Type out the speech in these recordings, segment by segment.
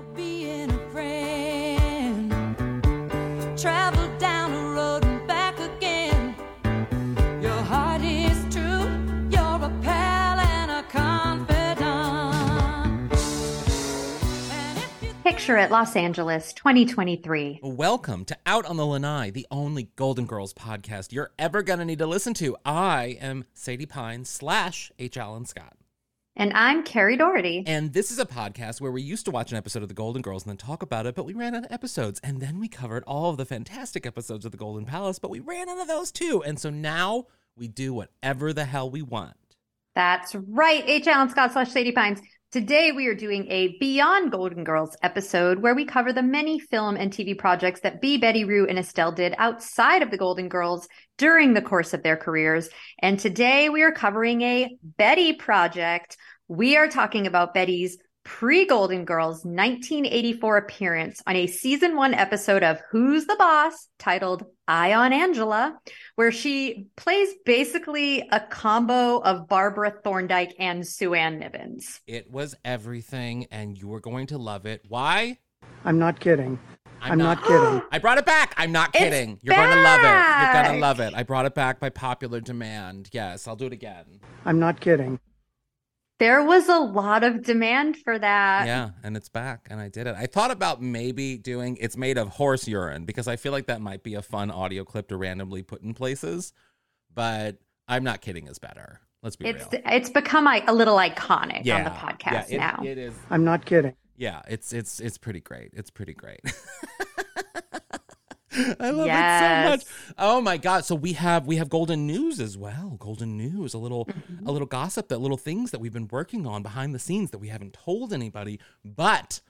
Picture at Los Angeles 2023. Welcome to Out on the Lanai, the only Golden Girls podcast you're ever going to need to listen to. I am Sadie Pines / H. Alan Scott. And I'm Kerri Doherty. And this is a podcast where we used to watch an episode of The Golden Girls and then talk about it, but we ran out of episodes. And then we covered all of the fantastic episodes of The Golden Palace, but we ran out of those too. And so now we do whatever the hell we want. That's right. H. Alan Scott / Sadie Pines. Today, we are doing a Beyond Golden Girls episode where we cover the many film and TV projects that Bea, Betty, Rue, and Estelle did outside of the Golden Girls during the course of their careers. And today, we are covering a Betty project. We are talking about Betty's pre-Golden Girls 1984 appearance on a season 1 episode of Who's the Boss titled Eye on Angela, where she plays basically a combo of Barbara Thorndike and Sue Ann Nibbins. It was everything, and you were going to love it. Why? I'm not kidding. I'm not kidding. I brought it back. I'm not kidding. It's You're going to love it. You're going to love it. I brought it back by popular demand. Yes, I'll do it again. I'm not kidding. There was a lot of demand for that. Yeah, and it's back, and I did it. I thought about maybe doing It's Made of Horse Urine, because I feel like that might be a fun audio clip to randomly put in places, but I'm not kidding is better. Let's be real. It's become a little iconic on the podcast now. It is. I'm not kidding. Yeah, it's pretty great. It's pretty great. I love it so much. Oh my God. So we have golden news as well. Golden news, a little gossip, that little things that we've been working on behind the scenes that we haven't told anybody, but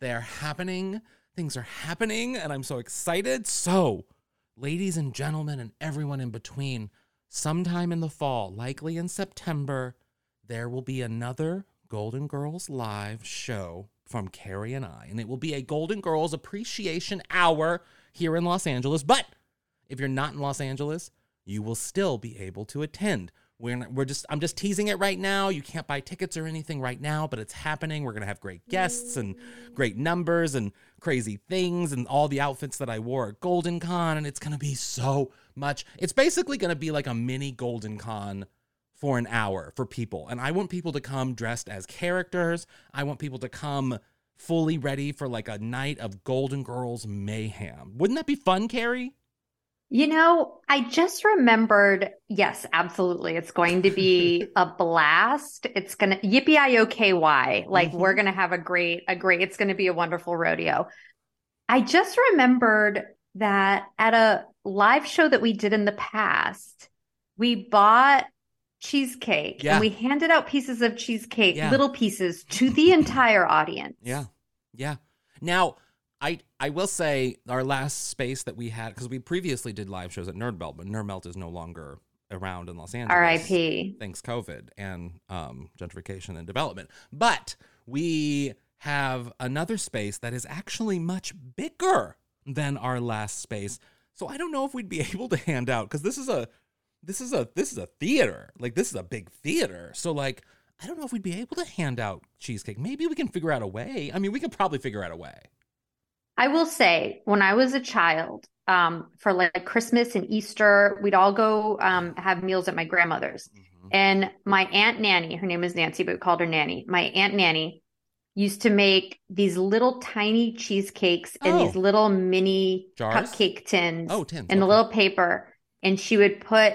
they're happening. Things are happening, and I'm so excited. So, ladies and gentlemen and everyone in between, sometime in the fall, likely in September, there will be another Golden Girls live show from Kerri and I, and it will be a Golden Girls Appreciation Hour here in Los Angeles. But if you're not in Los Angeles, you will still be able to attend. I'm just teasing it right now. You can't buy tickets or anything right now, but it's happening. We're going to have great guests and great numbers and crazy things and all the outfits that I wore at Golden Con, and it's going to be so much. It's basically going to be like a mini Golden Con for an hour for people. And I want people to come dressed as characters. I want people to come fully ready for like a night of Golden Girls mayhem. Wouldn't that be fun, Kerri? You know, I just remembered, yes, absolutely. It's going to be a blast. It's going to yippee-I-O-K-Y. Like we're going to have a great, it's going to be a wonderful rodeo. I just remembered that at a live show that we did in the past, we bought cheesecake and we handed out pieces of cheesecake, little pieces, to the entire audience. Now I will say our last space that we had, because we previously did live shows at Nerd Melt, but Nerd Melt is no longer around in Los Angeles, RIP, thanks COVID and gentrification and development. But we have another space that is actually much bigger than our last space, so I don't know if we'd be able to hand out, because this is a theater. Like, this is a big theater. So, like, I don't know if we'd be able to hand out cheesecake. Maybe we can figure out a way. I mean, we could probably figure out a way. I will say, when I was a child, for like Christmas and Easter, we'd all go have meals at my grandmother's. Mm-hmm. And my Aunt Nanny, her name is Nancy, but we called her Nanny. My Aunt Nanny used to make these little tiny cheesecakes in these little mini jars? Cupcake tins. Oh, tins. In a little paper. And she would put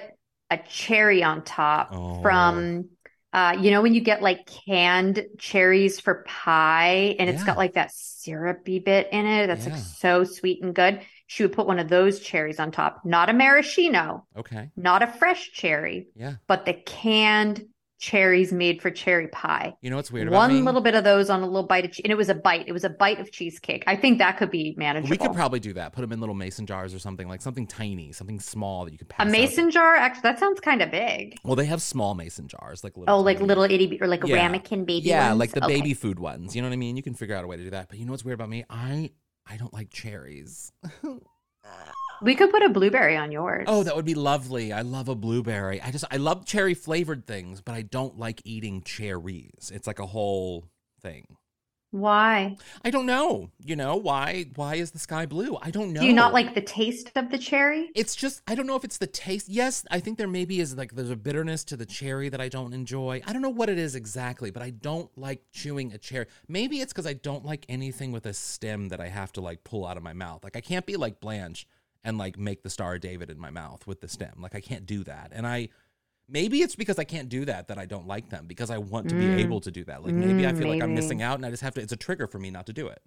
a cherry on top from, when you get like canned cherries for pie, and it's got like that syrupy bit in it. That's like so sweet and good. She would put one of those cherries on top, not a maraschino, not a fresh cherry, but the canned cherries made for cherry pie. You know what's weird about one little bit of those on a little bite of and it was a bite of cheesecake. I think that could be manageable. We could probably do that. Put them in little mason jars or something, like something tiny, something small that you could pass. A mason jar? Actually, that sounds kind of big. Well, they have small mason jars, like little like little itty or like ramekin baby ones. Like the baby food ones. You know what I mean? You can figure out a way to do that. But you know what's weird about me? I don't like cherries. We could put a blueberry on yours. Oh, that would be lovely. I love a blueberry. I love cherry flavored things, but I don't like eating cherries. It's like a whole thing. Why? I don't know. You know, why is the sky blue? I don't know. Do you not like the taste of the cherry? It's just, I don't know if it's the taste. Yes, I think there maybe is like, there's a bitterness to the cherry that I don't enjoy. I don't know what it is exactly, but I don't like chewing a cherry. Maybe it's because I don't like anything with a stem that I have to like pull out of my mouth. Like I can't be like Blanche and like make the Star of David in my mouth with the stem. Like I can't do that. And maybe it's because I can't do that I don't like them, because I want to be able to do that. Like maybe I feel like I'm missing out and I just have to, it's a trigger for me not to do it.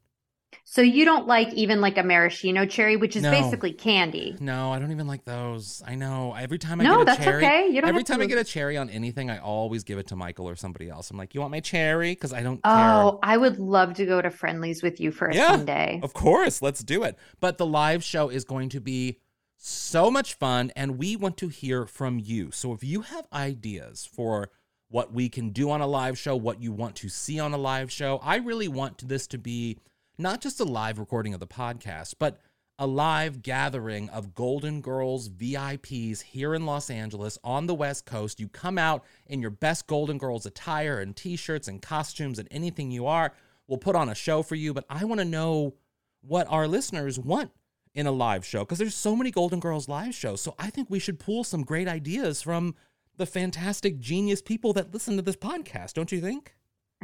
So you don't like even like a maraschino cherry, which is basically candy. No, I don't even like those. I know. Every time I get a cherry. No, that's okay. You don't every time I get a cherry on anything, I always give it to Michael or somebody else. I'm like, you want my cherry? Because I don't care. Oh, I would love to go to Friendly's with you for a Sunday. Of course. Let's do it. But the live show is going to be so much fun, and we want to hear from you. So if you have ideas for what we can do on a live show, what you want to see on a live show, I really want this to be not just a live recording of the podcast, but a live gathering of Golden Girls VIPs here in Los Angeles on the West Coast. You come out in your best Golden Girls attire and T-shirts and costumes and anything you are. We'll put on a show for you, but I want to know what our listeners want in a live show, because there's so many Golden Girls live shows. So I think we should pull some great ideas from the fantastic, genius people that listen to this podcast. Don't you think?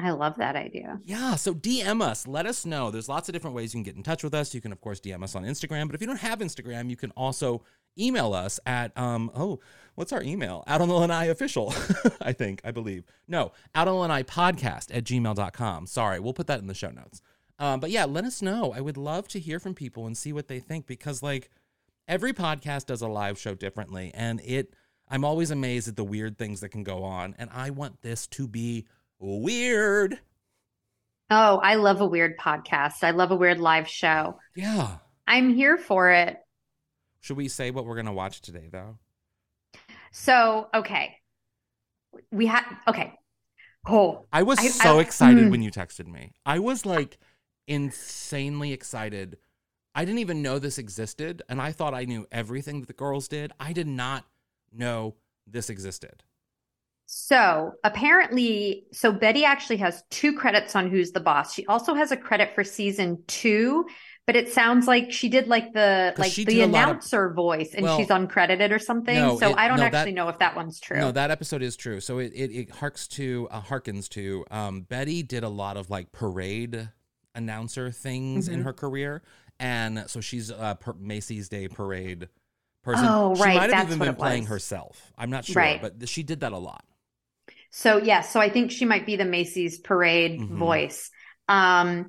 I love that idea. Yeah. So DM us. Let us know. There's lots of different ways you can get in touch with us. You can, of course, DM us on Instagram. But if you don't have Instagram, you can also email us at, what's our email? Out on the Lanai official, I believe. No, Out on the Lanai podcast at gmail.com. Sorry. We'll put that in the show notes. But yeah, let us know. I would love to hear from people and see what they think, because like every podcast does a live show differently, and I'm always amazed at the weird things that can go on, and I want this to be weird. Oh, I love a weird podcast. I love a weird live show. Yeah. I'm here for it. Should we say what we're going to watch today though? So, okay. I was so excited when you texted me. I was like insanely excited. I didn't even know this existed, and I thought I knew everything that the girls did. I did not know this existed. So apparently, Betty actually has 2 credits on Who's the Boss. She also has a credit for season 2, but it sounds like she did like the announcer voice, and she's uncredited or something. I don't know if that one's true. No, that episode is true. So it harkens to Betty did a lot of like parade announcer things in her career, and so she's a Macy's Day parade person. Oh, right. She might have even been playing herself. I'm not sure, but she did that a lot. So yeah, so I think she might be the Macy's parade voice. Also,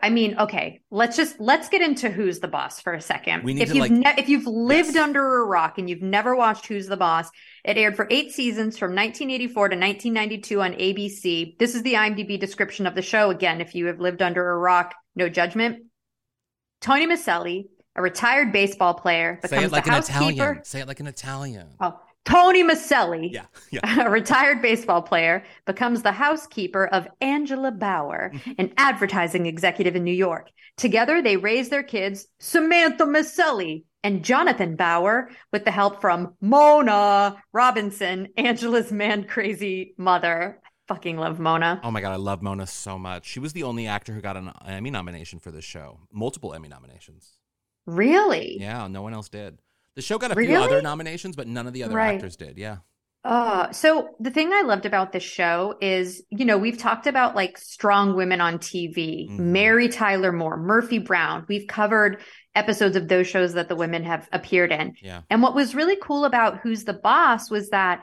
I mean, okay, let's get into Who's the Boss for a second. We need if you've lived under a rock and you've never watched Who's the Boss, it aired for 8 seasons from 1984 to 1992 on ABC. This is the IMDb description of the show. Again, if you have lived under a rock, no judgment. Tony Micelli, a retired baseball player, becomes the housekeeper. Say it like an Italian. Oh. Tony Micelli, a retired baseball player, becomes the housekeeper of Angela Bauer, an advertising executive in New York. Together, they raise their kids, Samantha Micelli and Jonathan Bauer, with the help from Mona Robinson, Angela's man-crazy mother. Fucking love Mona. Oh my God, I love Mona so much. She was the only actor who got an Emmy nomination for this show. Multiple Emmy nominations. Really? Yeah, no one else did. The show got a few other nominations, but none of the other actors did. Yeah. So the thing I loved about this show is, you know, we've talked about like strong women on TV, Mary Tyler Moore, Murphy Brown. We've covered episodes of those shows that the women have appeared in. Yeah. And what was really cool about Who's the Boss was that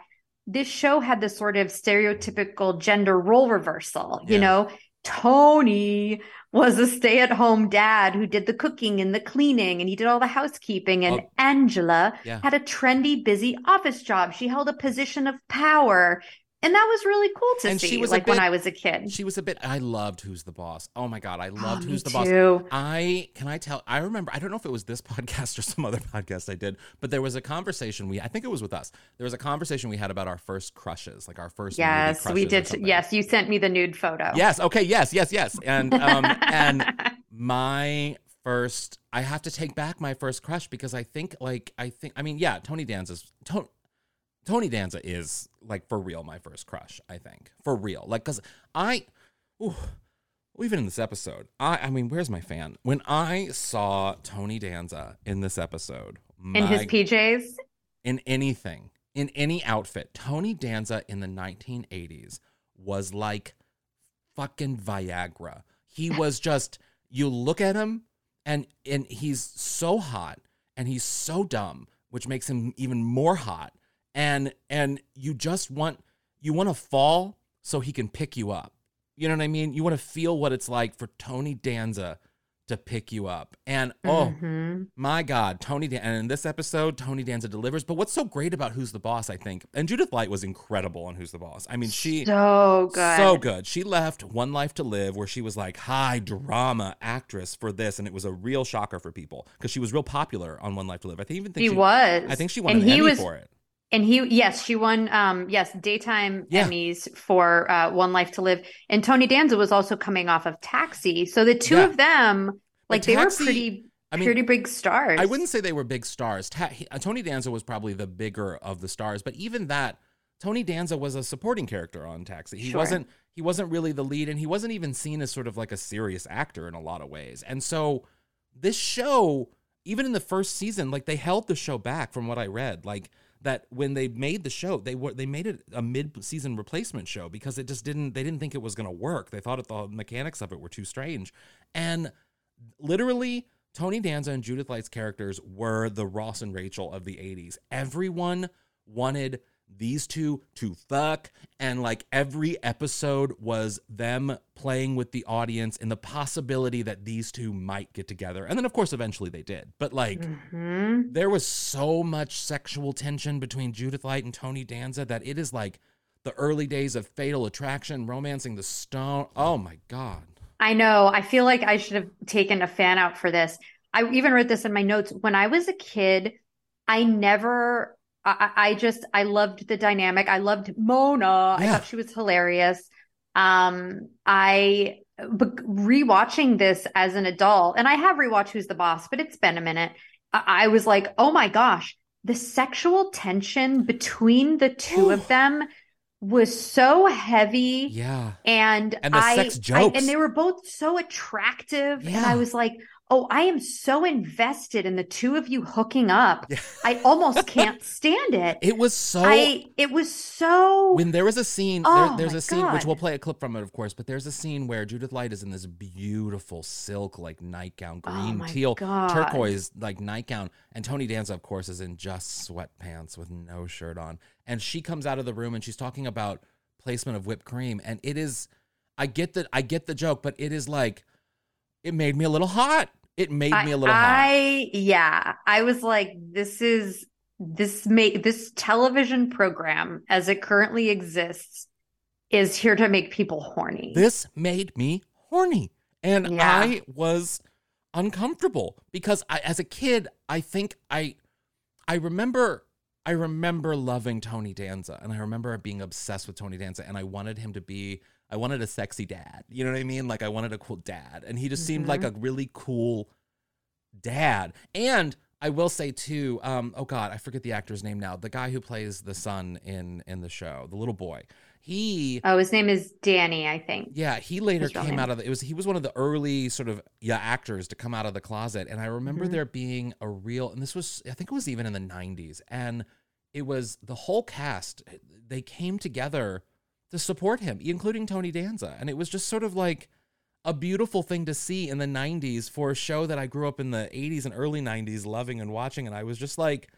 this show had this sort of stereotypical gender role reversal. Yeah. You know, Tony was a stay-at-home dad who did the cooking and the cleaning, and he did all the housekeeping. And Angela had a trendy, busy office job. She held a position of power, and that was really cool to see. When I was a kid, she was a bit. I loved Who's the Boss. Oh my God, I loved Who's the Boss. I remember. I don't know if it was this podcast or some other podcast I did, but there was a conversation I think it was with us. There was a conversation we had about our first crushes, like our first. Yes, movie crushes we did. Yes, you sent me the nude photo. Yes. Okay. Yes. And and my first, I have to take back my first crush, because I mean, Tony Danza is, like, for real my first crush, I think. For real. Like, because Well, even in this episode, I mean, where's my fan? When I saw Tony Danza in this episode. In his PJs? In anything. In any outfit. Tony Danza in the 1980s was like fucking Viagra. He was just, you look at him and he's so hot and he's so dumb, which makes him even more hot. And you just want, you want to fall so he can pick you up. You know what I mean? You want to feel what it's like for Tony Danza to pick you up. And, oh, my God, Tony Danza. And in this episode, Tony Danza delivers. But what's so great about Who's the Boss, I think, and Judith Light was incredible on Who's the Boss. I mean, she... So good. So good. She left One Life to Live, where she was like high drama actress for this. And it was a real shocker for people because she was real popular on One Life to Live. I even think she was. I think she won an Emmy for it. And she won, daytime Emmys for One Life to Live. And Tony Danza was also coming off of Taxi. So the two of them, like, Taxi, they were pretty big stars. I wouldn't say they were big stars. Tony Danza was probably the bigger of the stars. But even that, Tony Danza was a supporting character on Taxi. He wasn't really the lead, and he wasn't even seen as sort of like a serious actor in a lot of ways. And so this show, even in the first season, like, they held the show back from what I read. Like, that when they made the show, they made it a mid-season replacement show because it just didn't think it was going to work. They thought the mechanics of it were too strange. And literally, Tony Danza and Judith Light's characters were the Ross and Rachel of the 80s. Everyone wanted these two to fuck, and like every episode was them playing with the audience and the possibility that these two might get together. And then of course eventually they did, but like there was so much sexual tension between Judith Light and Tony Danza that it is like the early days of Fatal Attraction, Romancing the Stone. Oh my God. I know. I feel like I should have taken a fan out for this. I even wrote this in my notes. When I was a kid, I loved the dynamic. I loved Mona. Yeah. I thought she was hilarious. Rewatching this as an adult, and I have rewatched Who's the Boss, but it's been a minute. I was like, oh my gosh, the sexual tension between the two of them was so heavy. Yeah. And the sex jokes. And they were both so attractive. Yeah. And I was like, oh, I am so invested in the two of you hooking up. Yeah. I almost can't stand it. It was so. When there was a scene, there's a scene, which we'll play a clip from it, of course, but there's a scene where Judith Light is in this beautiful silk, like, nightgown, green, teal, turquoise, like, nightgown. And Tony Danza, of course, is in just sweatpants with no shirt on. And she comes out of the room and she's talking about placement of whipped cream. And it is, I get the joke, but it is like, it made me a little hot. I was like, this television program as it currently exists is here to make people horny. This made me horny. And I was uncomfortable because as a kid, I think I remember loving Tony Danza, and I remember being obsessed with Tony Danza, and I wanted a sexy dad. You know what I mean? Like, I wanted a cool dad. And he just seemed like a really cool dad. And I will say, too, I forget the actor's name now. The guy who plays the son in the show, the little boy. His name is Danny, I think. Yeah, he later came out of the... He was one of the early sort of actors to come out of the closet. And I remember there being a real... And this was... I think it was even in the 90s. And it was the whole cast. They came together to support him, including Tony Danza. And it was just sort of like a beautiful thing to see in the 90s for a show that I grew up in the 80s and early 90s loving and watching. And I was just like,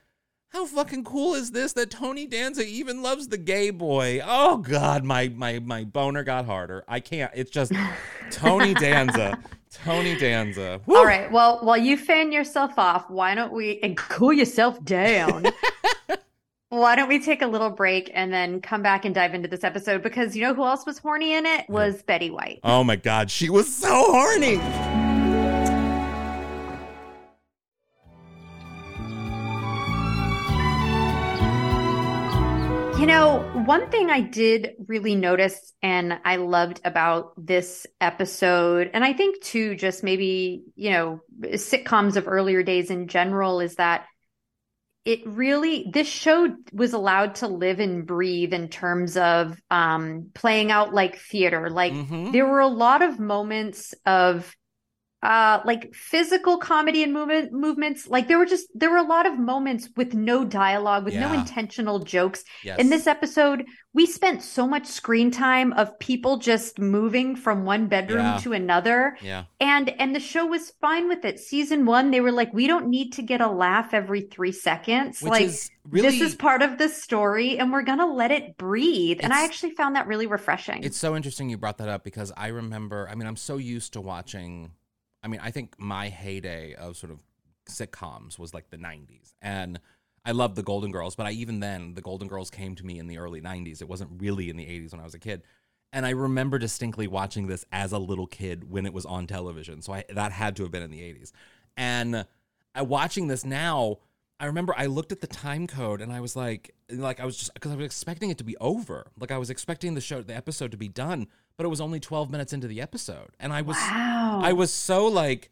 how fucking cool is this that Tony Danza even loves the gay boy? Oh God, my boner got harder. I can't. It's just Tony Danza. Tony Danza. Woo. All right. Well, while you fan yourself off, why don't we and cool yourself down? Why don't we take a little break and then come back and dive into this episode? Because you know who else was horny in it? Was Betty White. Oh my God, she was so horny. You know, one thing I did really notice and I loved about this episode, and I think too, just maybe, you know, sitcoms of earlier days in general, is that it really, this show was allowed to live and breathe in terms of playing out like theater. Like there were a lot of moments of like physical comedy and movements. Like there were a lot of moments with no dialogue, with no intentional jokes. Yes. In this episode, we spent so much screen time of people just moving from one bedroom to another. Yeah. And the show was fine with it. Season one, they were like, we don't need to get a laugh every 3 seconds. Which like is really... this is part of the story and we're going to let it breathe. And I actually found that really refreshing. It's so interesting you brought that up because I remember, I mean, I'm so used to watching... I mean, I think my heyday of sort of sitcoms was like the 90s. And I loved The Golden Girls, but even then, The Golden Girls came to me in the early 90s. It wasn't really in the 80s when I was a kid. And I remember distinctly watching this as a little kid when it was on television. So that had to have been in the 80s. And watching this now, I remember I looked at the time code and I was like I was just, because I was expecting it to be over. Like I was expecting the episode to be done. But it was only 12 minutes into the episode. And I was so like,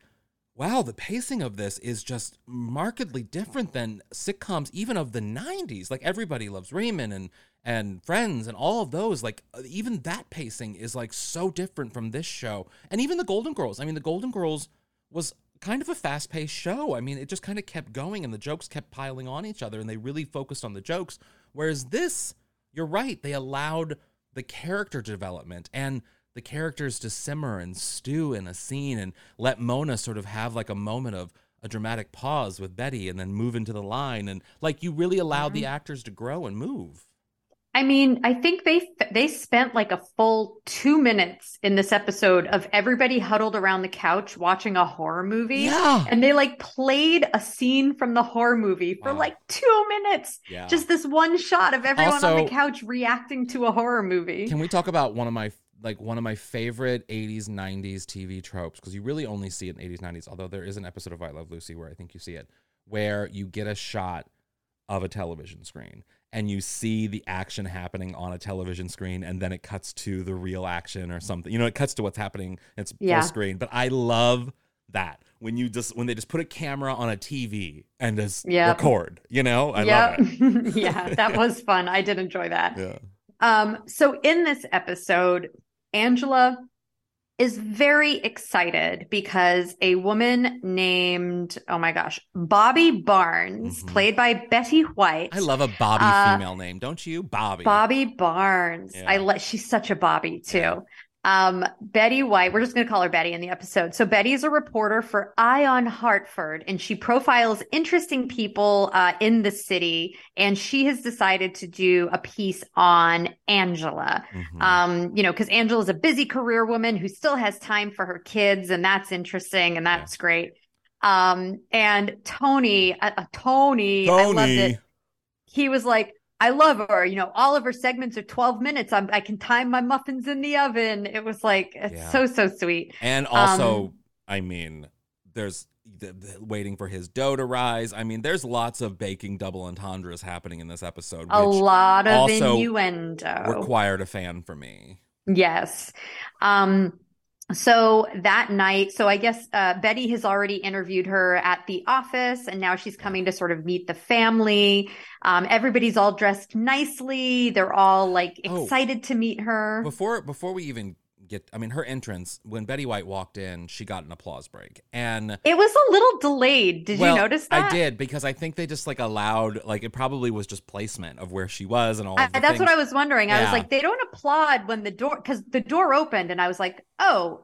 wow, the pacing of this is just markedly different than sitcoms, even of the 90s. Like Everybody Loves Raymond and Friends and all of those. Like even that pacing is like so different from this show. And even The Golden Girls. I mean, The Golden Girls was kind of a fast-paced show. I mean, it just kind of kept going and the jokes kept piling on each other and they really focused on the jokes. Whereas this, you're right, they allowed... the character development and the characters to simmer and stew in a scene and let Mona sort of have like a moment of a dramatic pause with Betty and then move into the line. And like, you really allowed the actors to grow and move. I mean, I think they spent like a full 2 minutes in this episode of everybody huddled around the couch watching a horror movie. Yeah. And they like played a scene from the horror movie for like 2 minutes. Yeah. Just this one shot of everyone also, on the couch reacting to a horror movie. Can we talk about one of my favorite 80s, 90s TV tropes? Because you really only see it in 80s, 90s, although there is an episode of I Love Lucy where I think you see it, where you get a shot of a television screen. And you see the action happening on a television screen, and then it cuts to the real action or something. You know, it cuts to what's happening. It's full screen. But I love that when they just put a camera on a TV and just record. You know, I love it. That was fun. I did enjoy that. Yeah. So in this episode, Angela is very excited because a woman named, Bobby Barnes, played by Betty White. I love a Bobby female name, don't you? Bobby. Bobby Barnes. Yeah. She's such a Bobby, too. Yeah. Betty White, we're just going to call her Betty in the episode. So Betty is a reporter for Eye on Hartford, and she profiles interesting people in the city, and she has decided to do a piece on Angela, because Angela's a busy career woman who still has time for her kids, and that's interesting, and that's great. And Tony, I loved it. He was like, I love her. You know, all of her segments are 12 minutes. I can time my muffins in the oven. It was like, it's so sweet. And also, there's the waiting for his dough to rise. I mean, there's lots of baking double entendres happening in this episode. A lot of innuendo. Required a fan for me. Yes. So that night, I guess Betty has already interviewed her at the office, and now she's coming to sort of meet the family. Everybody's all dressed nicely. They're all like excited to meet her. Before we even get, her entrance, when Betty White walked in, she got an applause break. And it was a little delayed. Did you notice that? I did, because I think they just like allowed, like it probably was just placement of where she was and all of the things. That's what I was wondering. Yeah. I was like, they don't applaud when because the door opened and I was like,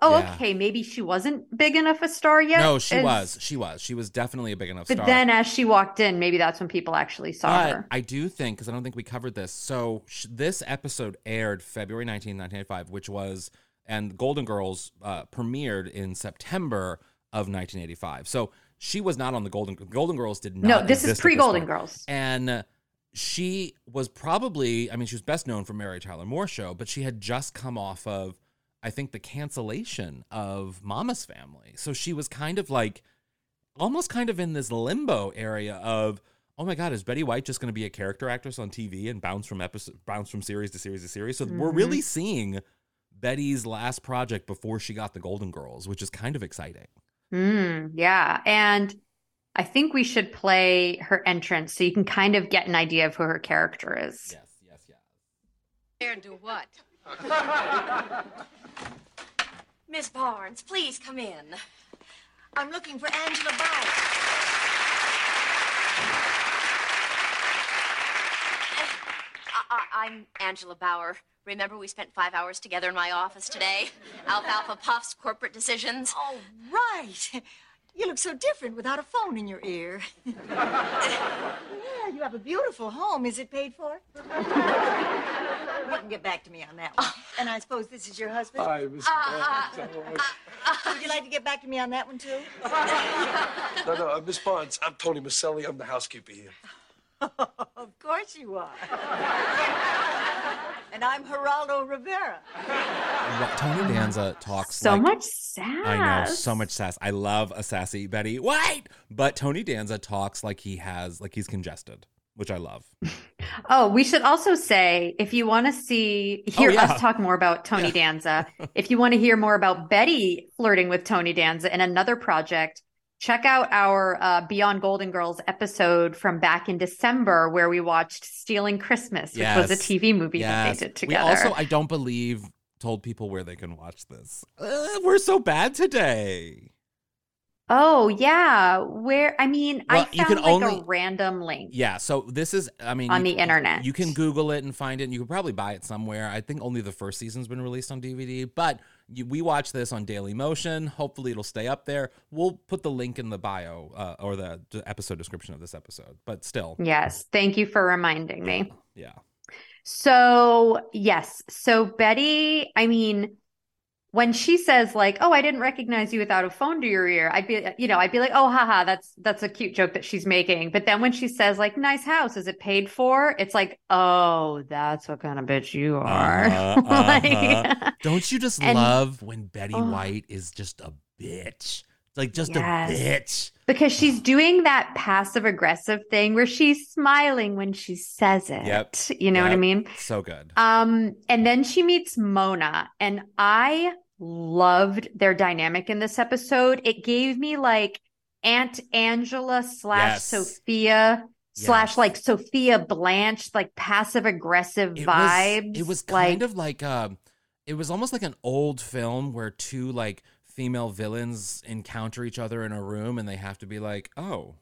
okay, maybe she wasn't big enough a star yet. No, she was. She was definitely a big enough star. But then as she walked in, maybe that's when people actually saw her. I do think, because I don't think we covered this. So this episode aired February 19, 1985, which was... And Golden Girls premiered in September of 1985. So she was not on the Golden Girls did not. No, this is pre-Golden Girls. And she was probably, she was best known for Mary Tyler Moore Show, but she had just come off of, I think, the cancellation of Mama's Family. So she was kind of like, almost kind of in this limbo area of, oh my God, is Betty White just going to be a character actress on TV and bounce from series to series to series? So we're really seeing Betty's last project before she got the Golden Girls, which is kind of exciting. And I think we should play her entrance so you can kind of get an idea of who her character is. Yes, yes, yes. There and do what? Miss Barnes, please come in. I'm looking for Angela Bauer. I'm Angela Bauer. Remember, we spent 5 hours together in my office today? Alfalfa puffs, corporate decisions. Oh, right. You look so different without a phone in your ear. Yeah, you have a beautiful home. Is it paid for? You can get back to me on that one. And I suppose this is your husband? Hi, Mr. Barnes. Would you like to get back to me on that one, too? No, Miss Barnes, I'm Tony Micelli. I'm the housekeeper here. Oh, of course you are. And I'm Geraldo Rivera. Tony Danza talks so like... So much sass. I know, so much sass. I love a sassy Betty White. But Tony Danza talks like he's congested, which I love. Oh, we should also say, if you want to hear us talk more about Tony Danza, if you want to hear more about Betty flirting with Tony Danza in another project, check out our Beyond Golden Girls episode from back in December where we watched Stealing Christmas, which was a TV movie that they did together. We also, I don't believe, told people where they can watch this. We're so bad today. Oh, yeah. I found a random link. Yeah. So this is, on the internet. You can Google it and find it, and you can probably buy it somewhere. I think only the first season's been released on DVD, but we watched this on Dailymotion. Hopefully it'll stay up there. We'll put the link in the bio or the episode description of this episode, but still. Yes. Thank you for reminding me. Yeah. So, yes. So Betty, when she says like, oh, I didn't recognize you without a phone to your ear, I'd be like, oh, haha, that's a cute joke that she's making. But then when she says like, nice house, is it paid for? It's like, oh, that's what kind of bitch you are. Don't you just love when Betty White is just a bitch? Like just a bitch. Because she's doing that passive aggressive thing where she's smiling when she says it. Yep. You know what I mean? So good. And then she meets Mona, and I loved their dynamic in this episode. It gave me like Aunt Angela / Sophia / like Sophia Blanche, like passive aggressive vibes. It was almost like an old film where two like female villains encounter each other in a room and they have to be like, oh,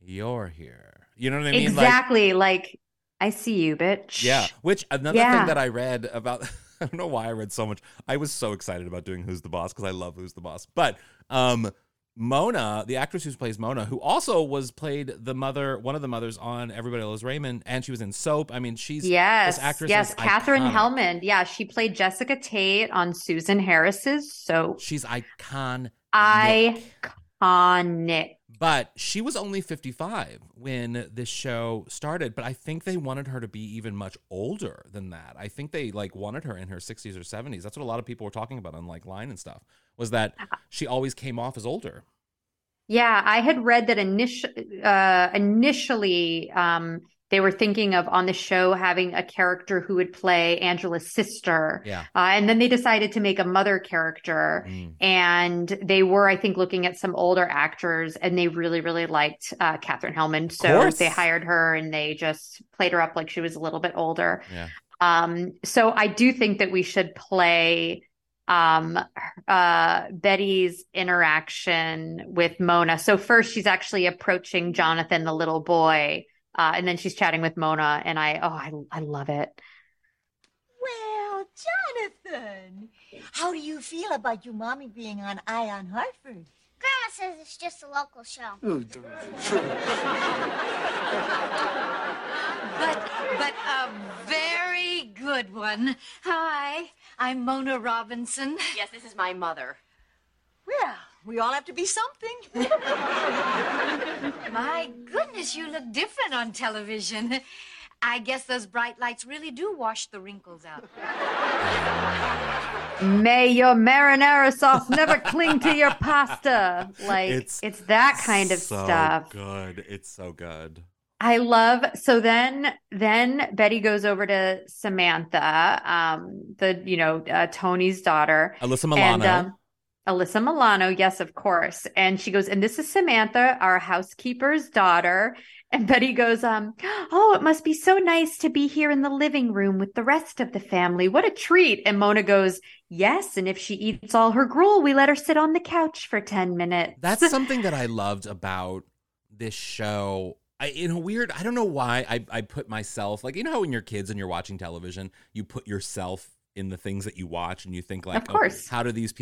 you're here. You know what I mean? Exactly. Like I see you, bitch. Yeah. Which another thing that I read about, I don't know why I read so much. I was so excited about doing Who's the Boss because I love Who's the Boss. But Mona, the actress who plays Mona, who also played the mother, one of the mothers on Everybody Loves Raymond, and she was in Soap. She's this actress. Yes, Katherine Hellman. Yeah, she played Jessica Tate on Susan Harris's Soap. She's iconic. But she was only 55 when this show started, but I think they wanted her to be even much older than that. I think they like wanted her in her 60s or 70s. That's what a lot of people were talking about on like Line and stuff. Was that she always came off as older. Yeah, I had read that initially they were thinking of on the show having a character who would play Angela's sister. Yeah. And then they decided to make a mother character. Mm. And they were, I think, looking at some older actors, and they really, really liked Katherine Hellman. So they hired her and they just played her up like she was a little bit older. Yeah. So I do think that we should play Betty's interaction with Mona. So first she's actually approaching Jonathan, the little boy, and then she's chatting with Mona, and I love it. Well, Jonathan, how do you feel about your mommy being on Ion Hartford? Grandma says it's just a local show. but a very good one. Hi, I'm Mona Robinson. Yes, this is my mother. Well, we all have to be something. My goodness, you look different on television. I guess those bright lights really do wash the wrinkles out. May your marinara sauce never cling to your pasta. Like, it's that kind of stuff. It's so good. I love. So then Betty goes over to Samantha, Tony's daughter. Alyssa Milano. Alyssa Milano, yes, of course. And she goes, and this is Samantha, our housekeeper's daughter. And Betty goes, oh, it must be so nice to be here in the living room with the rest of the family. What a treat. And Mona goes, yes, and if she eats all her gruel, we let her sit on the couch for 10 minutes. That's something that I loved about this show. I don't know why I put myself, like, you know how when you're kids and you're watching television, you put yourself in the things that you watch and you think like, of course, oh, how would these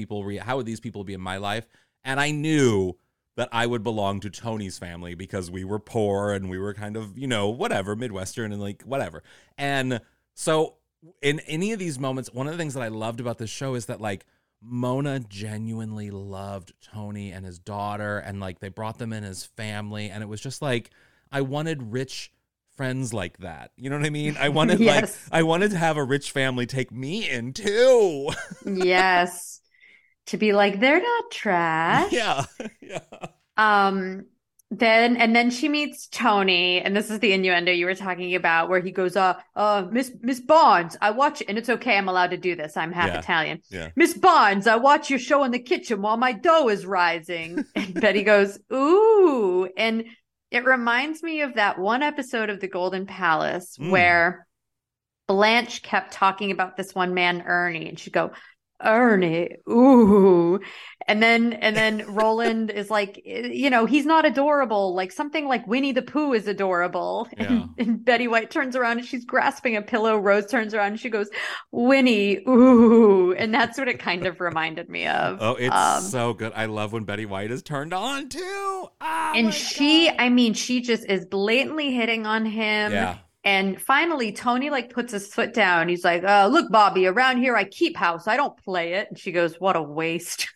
people be in my life? And I knew that I would belong to Tony's family because we were poor and we were kind of, you know, whatever, Midwestern and like whatever. And so in any of these moments, one of the things that I loved about this show is that like Mona genuinely loved Tony and his daughter, and like they brought them in as family. And it was just like, I wanted rich friends like that. You know what I mean? I wanted yes. like I wanted to have a rich family take me in too. Yes. To be like, they're not trash. Yeah. Yeah. Then she meets Tony, and this is the innuendo you were talking about, where he goes, Miss Barnes, I watch it, and it's okay, I'm allowed to do this. I'm half Italian. Yeah. Miss Barnes, I watch your show in the kitchen while my dough is rising. And Betty goes, ooh. And it reminds me of that one episode of The Golden Palace where Blanche kept talking about this one man, Ernie, and she'd go, Ernie, ooh. And then Roland is like, you know, he's not adorable. Like something like Winnie the Pooh is adorable. Yeah. And Betty White turns around and she's grasping a pillow. Rose turns around and she goes, Winnie, ooh. And that's what it kind of reminded me of. Oh, it's so good. I love when Betty White is turned on too. Oh, and she, God. I mean, she just is blatantly hitting on him. Yeah. And finally, Tony, like, puts his foot down. He's like, oh, look, Bobby, around here I keep house. I don't play it. And she goes, what a waste.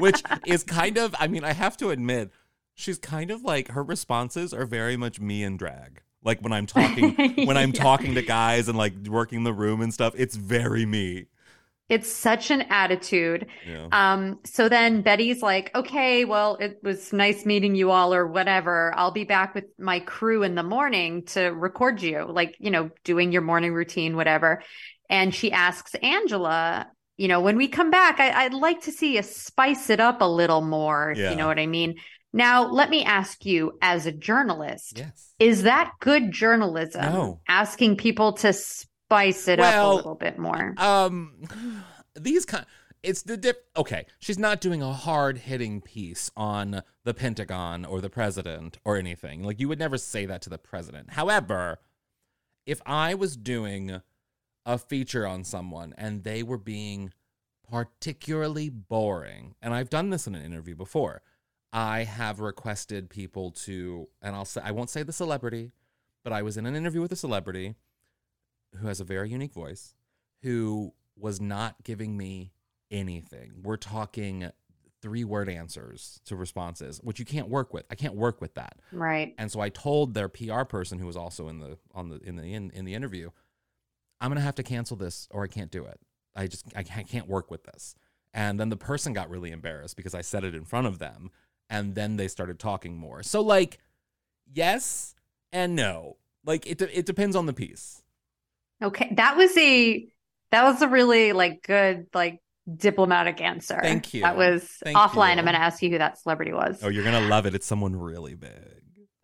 Which is kind of, I mean, I have to admit, she's kind of like, her responses are very much me in drag. Like, when I'm talking talking to guys and, like, working the room and stuff, it's very me. It's such an attitude. Yeah. So then Betty's like, okay, well, it was nice meeting you all or whatever. I'll be back with my crew in the morning to record you, like, you know, doing your morning routine, whatever. And she asks Angela, you know, when we come back, I'd like to see you spice it up a little more, if you know what I mean. Now, let me ask you, as a journalist, is that good journalism? No. Asking people to spice it up a little bit more. It's the dip. Okay, she's not doing a hard-hitting piece on the Pentagon or the president or anything. Like, you would never say that to the president. However, if I was doing a feature on someone and they were being particularly boring, and I've done this in an interview before, I have requested people to, and I'll say, I won't say the celebrity, but I was in an interview with a celebrity who has a very unique voice, who was not giving me anything. We're talking 3-word answers to responses, which you can't work with. I can't work with that. Right. And so I told their PR person, who was also in the interview, I'm going to have to cancel this or I can't do it. I can't work with this. And then the person got really embarrassed because I said it in front of them, and then they started talking more. So, like, yes and no. Like, it depends on the piece. Okay, that was a really, like, good, like, diplomatic answer. Thank you. That was offline. I'm going to ask you who that celebrity was. Oh, you're going to love it. It's someone really big.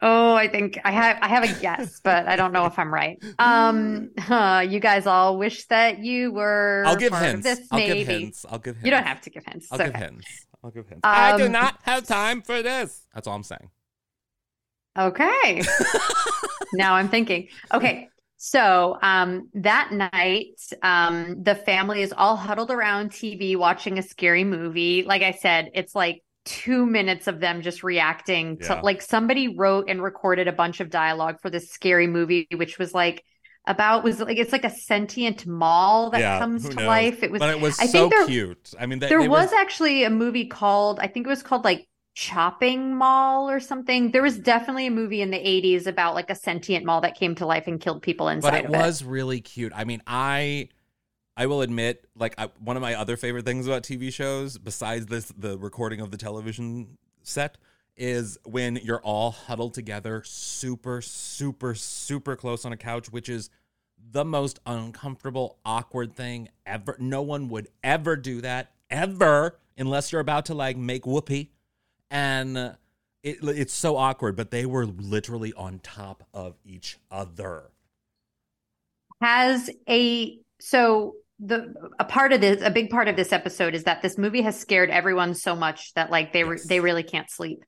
Oh, I think I have a guess, but I don't know if I'm right. You guys all wish that you were I'll give hints. You don't have to give hints. I'll give hints. I do not have time for this. That's all I'm saying. Okay. Now I'm thinking. Okay. So that night, the family is all huddled around TV watching a scary movie. Like I said, it's like 2 minutes of them just reacting to, like, somebody wrote and recorded a bunch of dialogue for this scary movie, which was like it's like a sentient mall that comes to life. It was so cute. I mean, there was actually a movie called, I think it was called like Chopping Mall or something. There was definitely a movie in the 80s about like a sentient mall that came to life and killed people inside. But it was really cute. I mean, I will admit, like, one of my other favorite things about TV shows, besides this, the recording of the television set, is when you're all huddled together, super, super, super close on a couch, which is the most uncomfortable, awkward thing ever. No one would ever do that ever, unless you're about to like make whoopee. And it's so awkward, but they were literally on top of each other. A big part of this episode is that this movie has scared everyone so much that like they really can't sleep.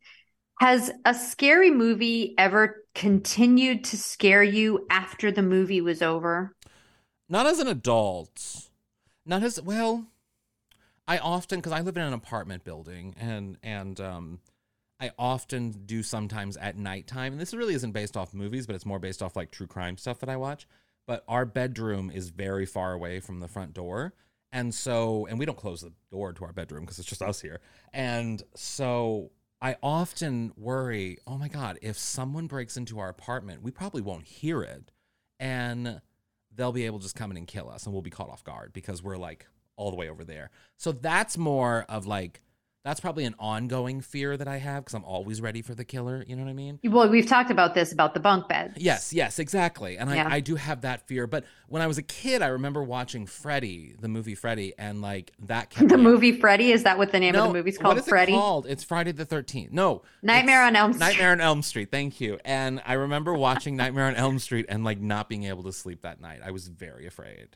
Has a scary movie ever continued to scare you after the movie was over? Not as an adult. Not as well. I often, because I live in an apartment building, and I often do sometimes at nighttime. And this really isn't based off movies, but it's more based off like true crime stuff that I watch. But our bedroom is very far away from the front door. And we don't close the door to our bedroom because it's just us here. And so I often worry, oh my God, if someone breaks into our apartment, we probably won't hear it. And they'll be able to just come in and kill us and we'll be caught off guard because we're like all the way over there. So that's more of like, that's probably an ongoing fear that I have because I'm always ready for the killer. You know what I mean? Well, we've talked about this, about the bunk beds. Yes, exactly. And I do have that fear. But when I was a kid, I remember watching Freddy, the movie Freddy, and like that. Movie Freddy? Is that what the name of the movie's called? What is Freddy? It's called? It's Friday the 13th. No. Nightmare on Elm Street. Thank you. And I remember watching Nightmare on Elm Street and like not being able to sleep that night. I was very afraid.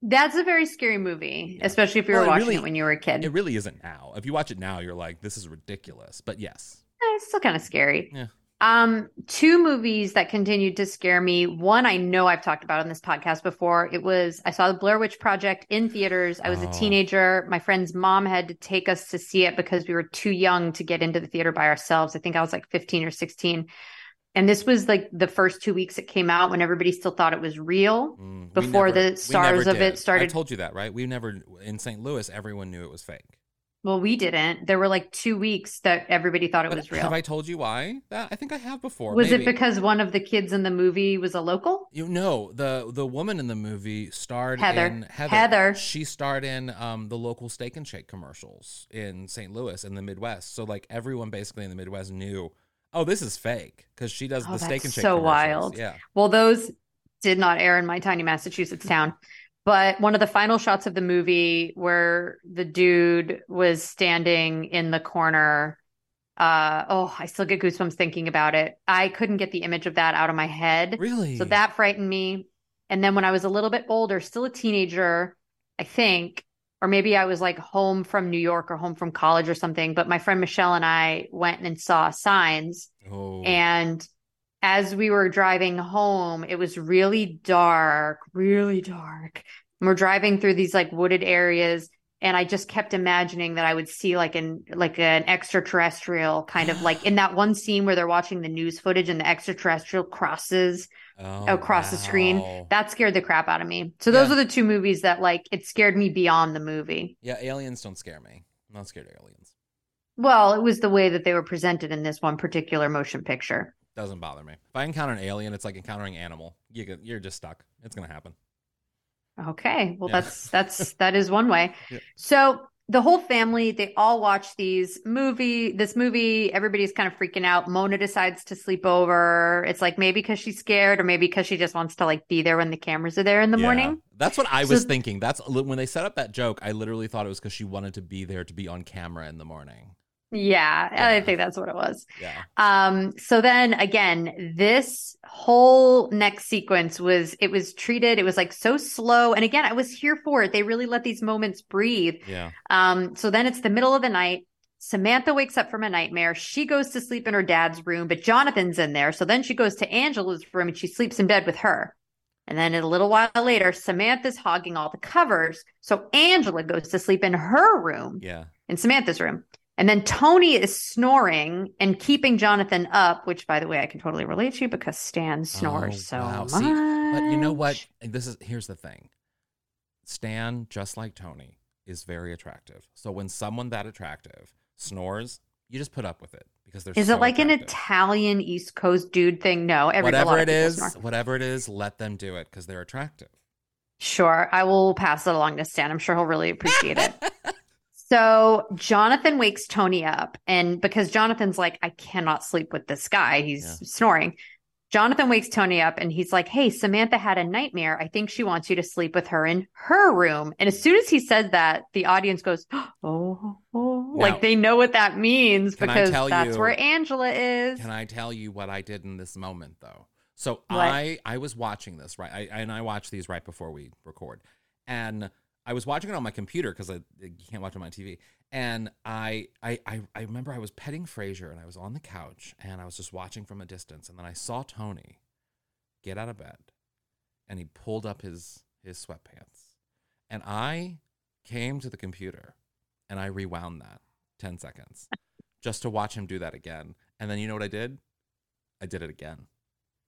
That's a very scary movie, especially if you were watching it when you were a kid. It really isn't now. If you watch it now, you're like, this is ridiculous. But yes. It's still kind of scary. Yeah. Two movies that continued to scare me. One I know I've talked about on this podcast before. I saw The Blair Witch Project in theaters. I was a teenager. My friend's mom had to take us to see it because we were too young to get into the theater by ourselves. I think I was like 15 or 16. And this was like the first 2 weeks it came out when everybody still thought it was real before the stars of it started. I told you that, right? In St. Louis, everyone knew it was fake. Well, we didn't. There were like 2 weeks that everybody thought it was real. Have I told you why? I think I have before. Was it because one of the kids in the movie was a local? The woman in the movie starred in Heather. She starred in the local Steak and Shake commercials in St. Louis in the Midwest. So like everyone basically in the Midwest knew, oh, this is fake, because she does the Steak and Shake. So wild. Yeah. Well, those did not air in my tiny Massachusetts town. But one of the final shots of the movie where the dude was standing in the corner. I still get goosebumps thinking about it. I couldn't get the image of that out of my head. Really? So that frightened me. And then when I was a little bit older, still a teenager, I think, or maybe I was like home from New York or home from college or something. But my friend Michelle and I went and saw Signs. Oh. And as we were driving home, it was really dark. And we're driving through these like wooded areas. And I just kept imagining that I would see like an extraterrestrial kind of like in that one scene where they're watching the news footage and the extraterrestrial crosses across the screen. That scared the crap out of me. So those are the two movies that like it scared me beyond the movie. Yeah, aliens don't scare me. I'm not scared of aliens. Well, it was the way that they were presented in this one particular motion picture. Doesn't bother me. If I encounter an alien, it's like encountering an animal. You're just stuck. It's going to happen. Okay. Well, that is one way. Yeah. So the whole family, they all watch this movie, everybody's kind of freaking out. Mona decides to sleep over. It's like maybe because she's scared or maybe because she just wants to like be there when the cameras are there in the morning. That's what I was thinking. That's when they set up that joke. I literally thought it was because she wanted to be there to be on camera in the morning. Yeah, I think that's what it was. Yeah. So then again, this whole next sequence was like so slow. And again, I was here for it. They really let these moments breathe. Yeah. So then it's the middle of the night. Samantha wakes up from a nightmare. She goes to sleep in her dad's room, but Jonathan's in there. So then she goes to Angela's room and she sleeps in bed with her. And then a little while later, Samantha's hogging all the covers. So Angela goes to sleep in her room. Yeah. In Samantha's room. And then Tony is snoring and keeping Jonathan up, which, by the way, I can totally relate to because Stan snores much. See, but you know what? Here's the thing. Stan, just like Tony, is very attractive. So when someone that attractive snores, you just put up with it because they're. Is so it like attractive. An Italian East Coast dude thing? No, whatever it is, let them do it because they're attractive. Sure, I will pass it along to Stan. I'm sure he'll really appreciate it. So Jonathan wakes Tony up, and because Jonathan's like, I cannot sleep with this guy. He's snoring. Jonathan wakes Tony up and he's like, hey, Samantha had a nightmare. I think she wants you to sleep with her in her room. And as soon as he says that, the audience goes, oh, oh. Now, like they know what that means because that's where Angela is. Can I tell you what I did in this moment, though? So I was watching this, right? I watch these right before we record. And I was watching it on my computer because I can't watch it on my TV. And I remember I was petting Frasier and I was on the couch and I was just watching from a distance. And then I saw Tony get out of bed and he pulled up his sweatpants. And I came to the computer and I rewound that 10 seconds just to watch him do that again. And then you know what I did? I did it again.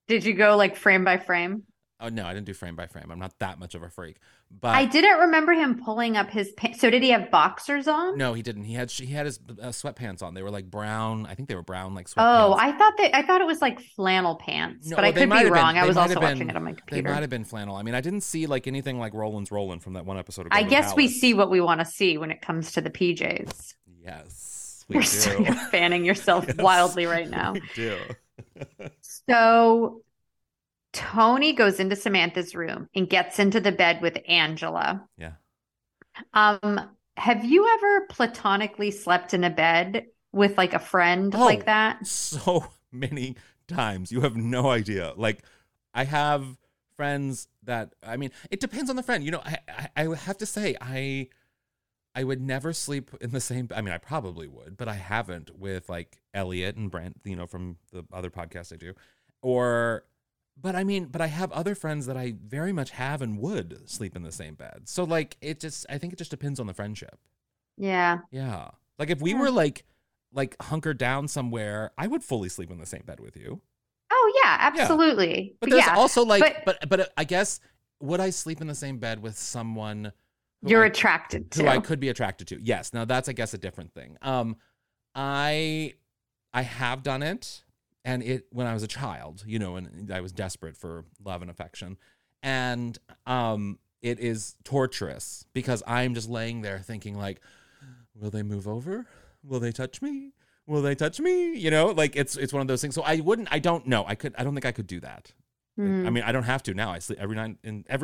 Did you go like frame by frame? Oh, no, I didn't do frame by frame. I'm not that much of a freak. But I didn't remember him pulling up his pants. So did he have boxers on? No, he didn't. He had his sweatpants on. They were like brown. I think they were brown, like sweatpants. Oh, I thought it was like flannel pants, no, but I could be wrong. I was also watching it on my computer. They might have been flannel. I mean, I didn't see like anything like Roland's Roland from that one episode of Golden Palace. I guess we see what we want to see when it comes to the PJs. Yes, we do. You're fanning yourself wildly right now. We do. So Tony goes into Samantha's room and gets into the bed with Angela. Yeah. Have you ever platonically slept in a bed with like a friend like that? So many times. You have no idea. Like I have friends that, I mean, it depends on the friend. You know, I have to say I would never sleep in the same. I mean, I probably would, but I haven't with like Elliot and Brent, you know, from the other podcast I do, or. But I mean, I have other friends that I very much have and would sleep in the same bed. So like, I think it just depends on the friendship. Yeah. Yeah. Like if we were like hunkered down somewhere, I would fully sleep in the same bed with you. Oh yeah, absolutely. Yeah. But there's also like, but I guess, would I sleep in the same bed with someone you're attracted to? Who I could be attracted to. Yes. Now that's, I guess, a different thing. I have done it. And it, when I was a child, you know, and I was desperate for love and affection. And it is torturous because I'm just laying there thinking like, will they move over? Will they touch me? Will they touch me? You know, like it's one of those things. So I don't know. I don't think I could do that. Mm. I mean, I don't have to now. I sleep every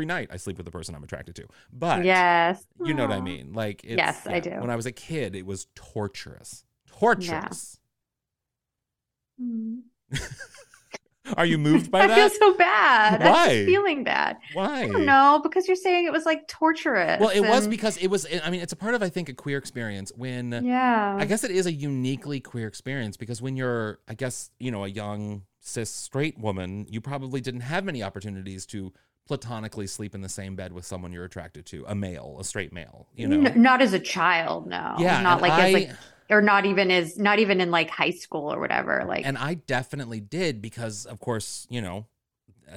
night I sleep with the person I'm attracted to. But yes, you know what I mean? Like, it's, yes, yeah, I do. When I was a kid, it was torturous. Torturous. Yeah. Are you moved by that? I feel so bad. Why? I'm feeling bad. Why? I don't know, because you're saying it was like torturous. Well, it was because it was, I mean, it's a part of, I think, a queer experience when, yeah, I guess it is a uniquely queer experience because when you're, I guess, you know, a young cis straight woman, you probably didn't have many opportunities to platonically sleep in the same bed with someone you're attracted to, a straight male, you know? Not as a child, no. Yeah. Not like or not even in like high school or whatever. Like, and I definitely did because, of course, you know,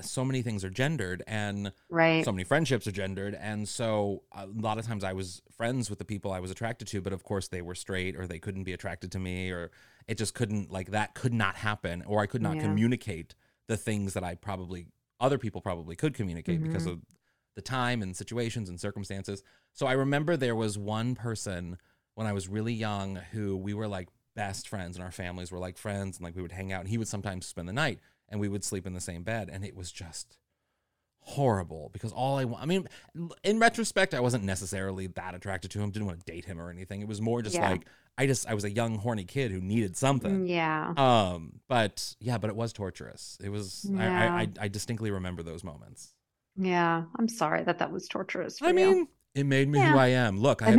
so many things are gendered and so many friendships are gendered. And so a lot of times I was friends with the people I was attracted to, but of course they were straight or they couldn't be attracted to me or it just couldn't, like that could not happen or I could not communicate the things that other people probably could communicate because of the time and situations and circumstances. So I remember there was one person when I was really young, who we were like best friends and our families were like friends and like we would hang out and he would sometimes spend the night and we would sleep in the same bed. And it was just horrible because in retrospect, I wasn't necessarily that attracted to him. Didn't want to date him or anything. It was more just like, I was a young horny kid who needed something. Yeah. But it was torturous. It was, I distinctly remember those moments. Yeah. I'm sorry that was torturous for you. I mean, it made me who I am. Look, I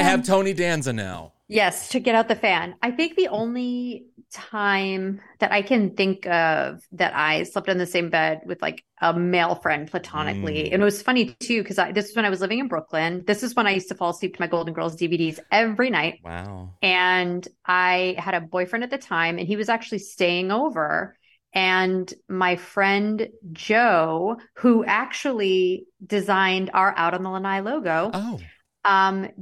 have Tony Danza now. Yes, to get out the fan. I think the only time that I can think of that I slept in the same bed with like a male friend platonically. And it was funny too, because this is when I was living in Brooklyn. This is when I used to fall asleep to my Golden Girls DVDs every night. Wow. And I had a boyfriend at the time and he was actually staying over. And my friend Joe, who actually designed our Out on the Lanai logo,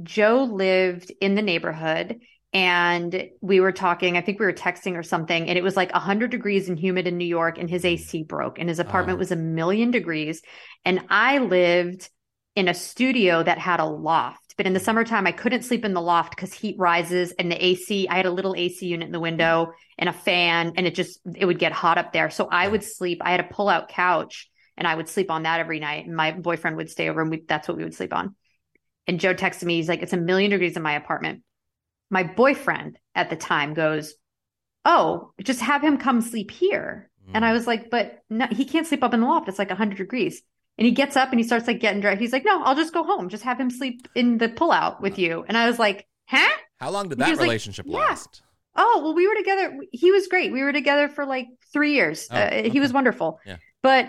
Joe lived in the neighborhood and we were talking, I think we were texting or something, and it was like 100 degrees and humid in New York and his AC broke and his apartment was 1,000,000 degrees. And I lived in a studio that had a loft. But in the summertime, I couldn't sleep in the loft because heat rises and the AC, I had a little AC unit in the window and a fan, and it would get hot up there. So I would sleep. I had a pull out couch and I would sleep on that every night. And my boyfriend would stay over and that's what we would sleep on. And Joe texted me. He's like, it's 1,000,000 degrees in my apartment. My boyfriend at the time goes, oh, just have him come sleep here. And I was like, but no, he can't sleep up in the loft. It's like 100 degrees. And he gets up and he starts like getting dressed. He's like, no, I'll just go home. Just have him sleep in the pullout with you. And I was like, huh? How long did that relationship last? Yeah. Oh, well, we were together. He was great. We were together for like 3 years. Okay. He was wonderful. Yeah. But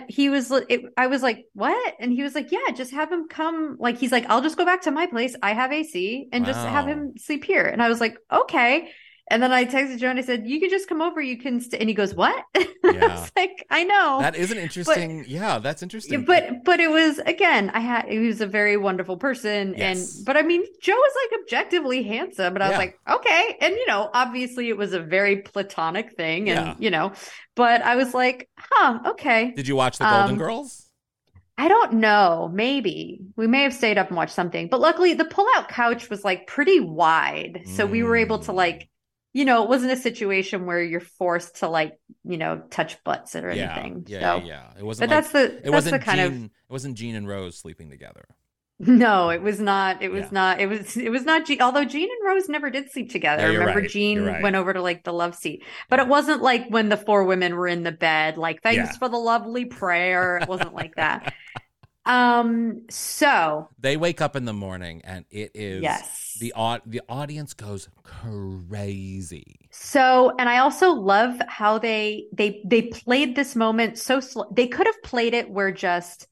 I was like, what? And he was like, yeah, just have him come. Like, he's like, I'll just go back to my place. I have AC and just have him sleep here. And I was like, okay. And then I texted Joe and I said, you can just come over. You can stay. And he goes, what? Yeah. I was like, I know. That is an interesting. That's interesting. But it was, again, he was a very wonderful person. Yes. But I mean, Joe was like objectively handsome. But I was like, okay. And, obviously it was a very platonic thing. And, but I was like, huh, okay. Did you watch The Golden Girls? I don't know. Maybe we may have stayed up and watched something. But luckily the pullout couch was like pretty wide. So we were able to like. It wasn't a situation where you're forced to like, touch butts or anything. It wasn't. But it wasn't Gene and Rose sleeping together. No, it was not. It was not. It was not Gene. Although Gene and Rose never did sleep together. Yeah, remember, right. Gene went over to like the love seat, but it wasn't like when the four women were in the bed, like thanks for the lovely prayer. It wasn't like that. So they wake up in the morning and it is the audience goes crazy. So, and I also love how they played this moment so slow. They could have played it where just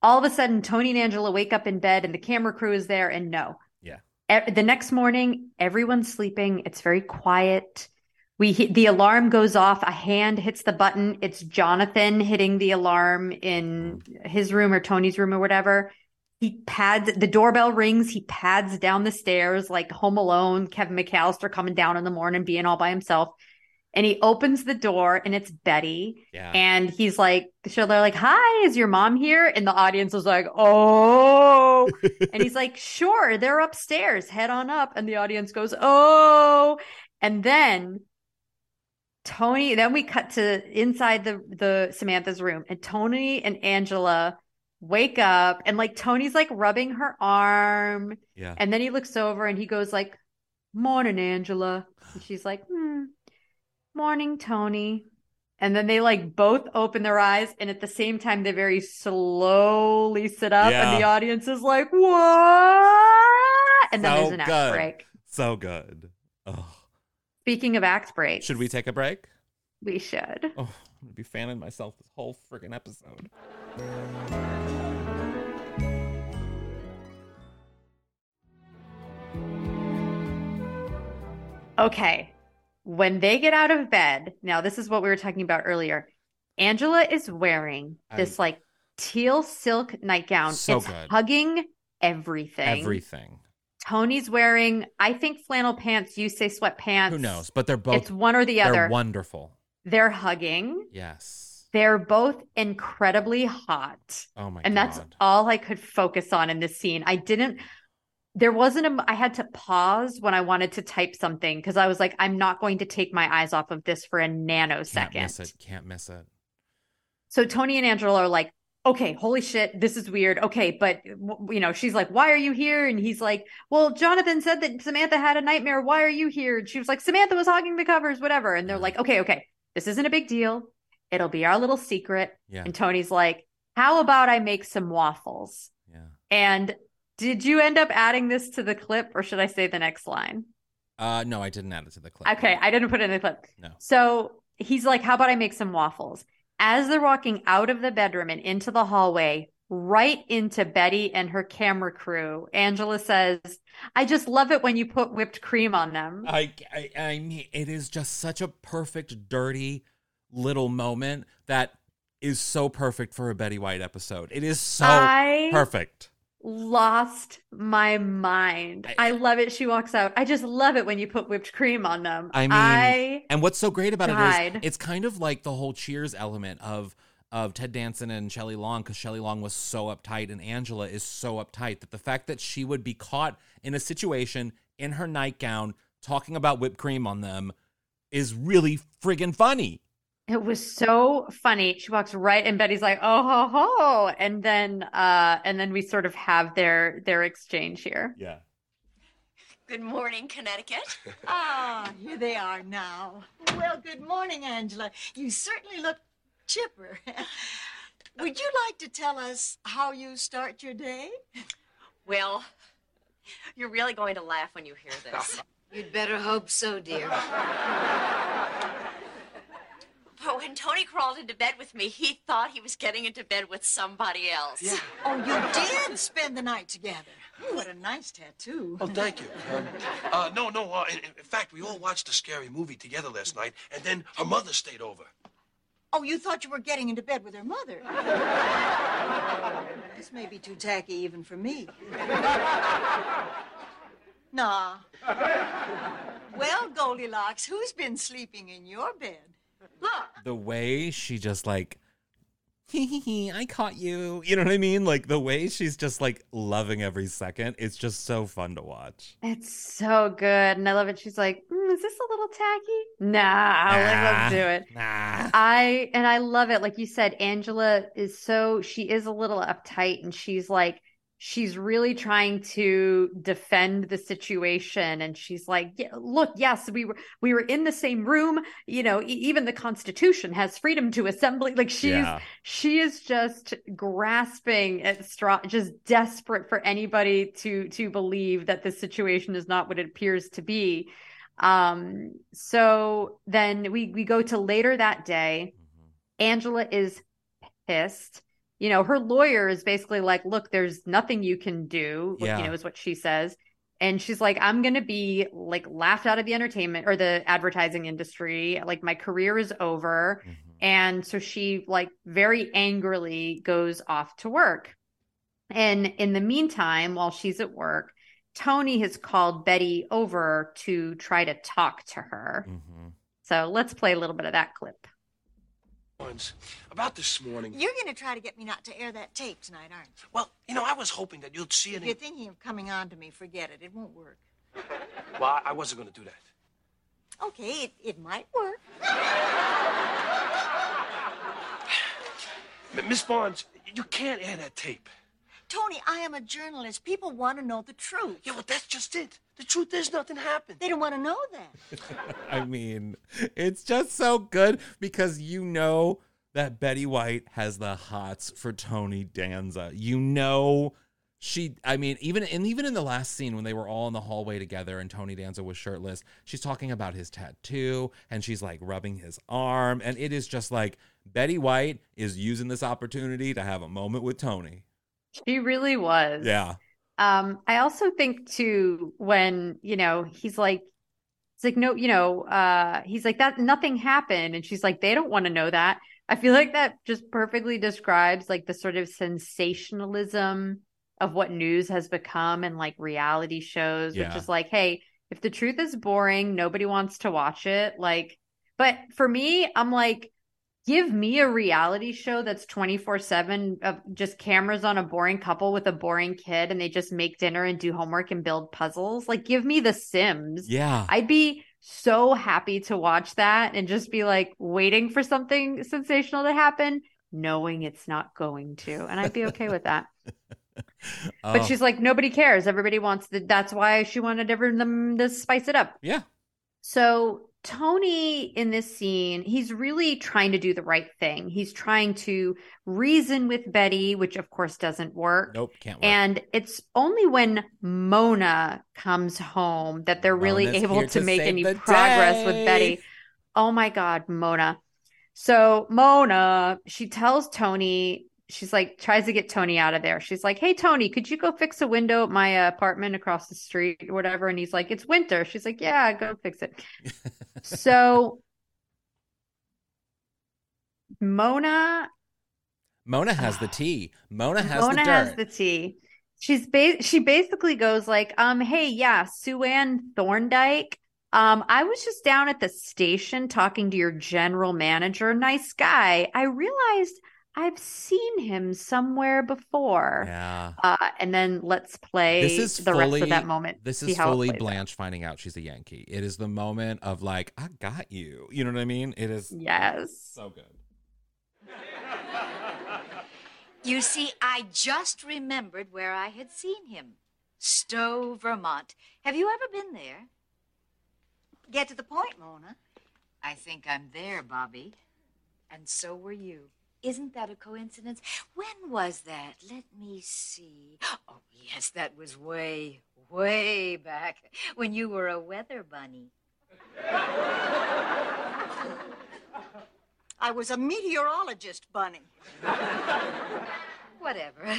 all of a sudden Tony and Angela wake up in bed and the camera crew is there and the next morning everyone's sleeping. It's very quiet. The alarm goes off. A hand hits the button. It's Jonathan hitting the alarm in his room or Tony's room or whatever. The doorbell rings. He pads down the stairs like Home Alone, Kevin McAllister coming down in the morning, being all by himself. And he opens the door and it's Betty. Yeah. And he's like, so they're like, hi, is your mom here? And the audience was like, oh. And he's like, sure, they're upstairs, head on up. And the audience goes, oh. And then Tony, then we cut to inside the Samantha's room, and Tony and Angela wake up and like Tony's like rubbing her arm. Yeah. And then he looks over and he goes like, morning, Angela. And she's like, morning, Tony. And then they like both open their eyes and at the same time they very slowly sit up and the audience is like, what? And then there's an act break. So good. Oh. Speaking of act breaks. Should we take a break? We should. Oh, I'm going to be fanning myself this whole freaking episode. Okay. When they get out of bed, now this is what we were talking about earlier. Angela is wearing this like teal silk nightgown. So it's good. Hugging everything. Everything. Tony's wearing, I think, flannel pants. You say sweatpants. Who knows? But they're both. It's one or the other. They're wonderful. They're hugging. Yes. They're both incredibly hot. Oh, my God. And that's all I could focus on in this scene. I had to pause when I wanted to type something because I was like, I'm not going to take my eyes off of this for a nanosecond. Can't miss it. So Tony and Angela are like, okay, holy shit, this is weird. Okay, but, she's like, why are you here? And he's like, well, Jonathan said that Samantha had a nightmare. Why are you here? And she was like, Samantha was hogging the covers, whatever. And they're like, okay, this isn't a big deal. It'll be our little secret. Yeah. And Tony's like, how about I make some waffles? Yeah. And did you end up adding this to the clip or should I say the next line? No, I didn't add it to the clip. Okay, I didn't put it in the clip. No. So he's like, how about I make some waffles? As they're walking out of the bedroom and into the hallway, right into Betty and her camera crew, Angela says, I just love it when you put whipped cream on them. I mean, it is just such a perfect, dirty little moment that is so perfect for a Betty White episode. It is so perfect. Lost my mind. I love it. She walks out. I just love it when you put whipped cream on them. I mean, and what's so great about it is it's kind of like the whole Cheers element of of Ted Danson and Shelley Long, because Shelley Long was so uptight and Angela is so uptight, that the fact that she would be caught in a situation in her nightgown talking about whipped cream on them is really friggin' funny. It was so funny. She walks right and Betty's like, oh, ho, ho. And then we sort of have their exchange here. Yeah. Good morning, Connecticut. Ah, oh, here they are now. Well, good morning, Angela. You certainly look chipper. Would you like to tell us how you start your day? Well, you're really going to laugh when you hear this. You'd better hope so, dear. But when Tony crawled into bed with me, he thought he was getting into bed with somebody else. Yeah. Oh, you did spend the night together. Ooh, what a nice tattoo. Oh, thank you. No. In fact, we all watched a scary movie together last night, and then her mother stayed over. Oh, you thought you were getting into bed with her mother. This may be too tacky even for me. Nah. Well, Goldilocks, who's been sleeping in your bed? Look. The way she just like, hee hee hee, I caught you. You know what I mean? Like the way she's just like loving every second. It's just so fun to watch. It's so good. And I love it. She's like, is this a little tacky? Nah, let's do it. Nah. I love it. Like you said, Angela is she is a little uptight and she's like, she's really trying to defend the situation. And she's like, yeah, look, yes, we were in the same room. You know, even the Constitution has freedom to assembly. Like she is just grasping at straw, just desperate for anybody to believe that this situation is not what it appears to be. So then we go to later that day. Angela is pissed. You know, her lawyer is basically like, look, there's nothing you can do, yeah. You know, is what she says. And she's like, I'm going to be like laughed out of the entertainment or the advertising industry. Like my career is over. Mm-hmm. And so she like very angrily goes off to work. And in the meantime, while she's at work, Tony has called Betty over to try to talk to her. Mm-hmm. So let's play a little bit of that clip. About this morning. You're going to try to get me not to air that tape tonight, aren't you? Well, you know, I was hoping that you'd see it. If you're thinking of coming on to me, forget it. It won't work. Well, I wasn't going to do that. Okay, it might work. Miss Barnes, you can't air that tape. Tony, I am a journalist. People want to know the truth. Yeah, well, that's just it. The truth is nothing happened. They don't want to know that. I mean, it's just so good because you know that Betty White has the hots for Tony Danza. You know even in the last scene when they were all in the hallway together and Tony Danza was shirtless, she's talking about his tattoo and she's like rubbing his arm. And it is just like Betty White is using this opportunity to have a moment with Tony. She really was. Yeah. I also think too, when, you know, it's like, no, you know, he's like that, nothing happened. And she's like, they don't want to know that. I feel like that just perfectly describes like the sort of sensationalism of what news has become and like reality shows, yeah. Which is like, hey, if the truth is boring, nobody wants to watch it. Like, but for me, I'm like, give me a reality show that's 24/7 of just cameras on a boring couple with a boring kid and they just make dinner and do homework and build puzzles. Like, give me The Sims. Yeah. I'd be so happy to watch that and just be like waiting for something sensational to happen, knowing it's not going to. And I'd be okay with that. Oh. But she's like, nobody cares. Everybody wants that. That's why she wanted them to spice it up. Yeah. So Tony in this scene, he's really trying to do the right thing. He's trying to reason with Betty, which of course doesn't work. Nope, can't work. And it's only when Mona comes home that they're really able to make any progress with Betty. Oh my God, Mona. So Mona, she tells Tony, she's like, tries to get Tony out of there. She's like, hey, Tony, could you go fix a window at my apartment across the street or whatever? And he's like, it's winter. She's like, yeah, go fix it. So Mona has the tea. Mona has the tea. She basically goes like, hey, yeah, Sue Ann Thorndike. I was just down at the station talking to your general manager. Nice guy. I realized I've seen him somewhere before. Yeah. And then let's play the rest of that moment. This is fully Blanche finding out she's a Yankee. It is the moment of like, I got you. You know what I mean? It is so good. You see, I just remembered where I had seen him. Stowe, Vermont. Have you ever been there? Get to the point, Mona. I think I'm there, Bobby. And so were you. Isn't that a coincidence? When was that? Let me see. Oh, yes, that was way, way back when you were a weather bunny. I was a meteorologist bunny. Whatever.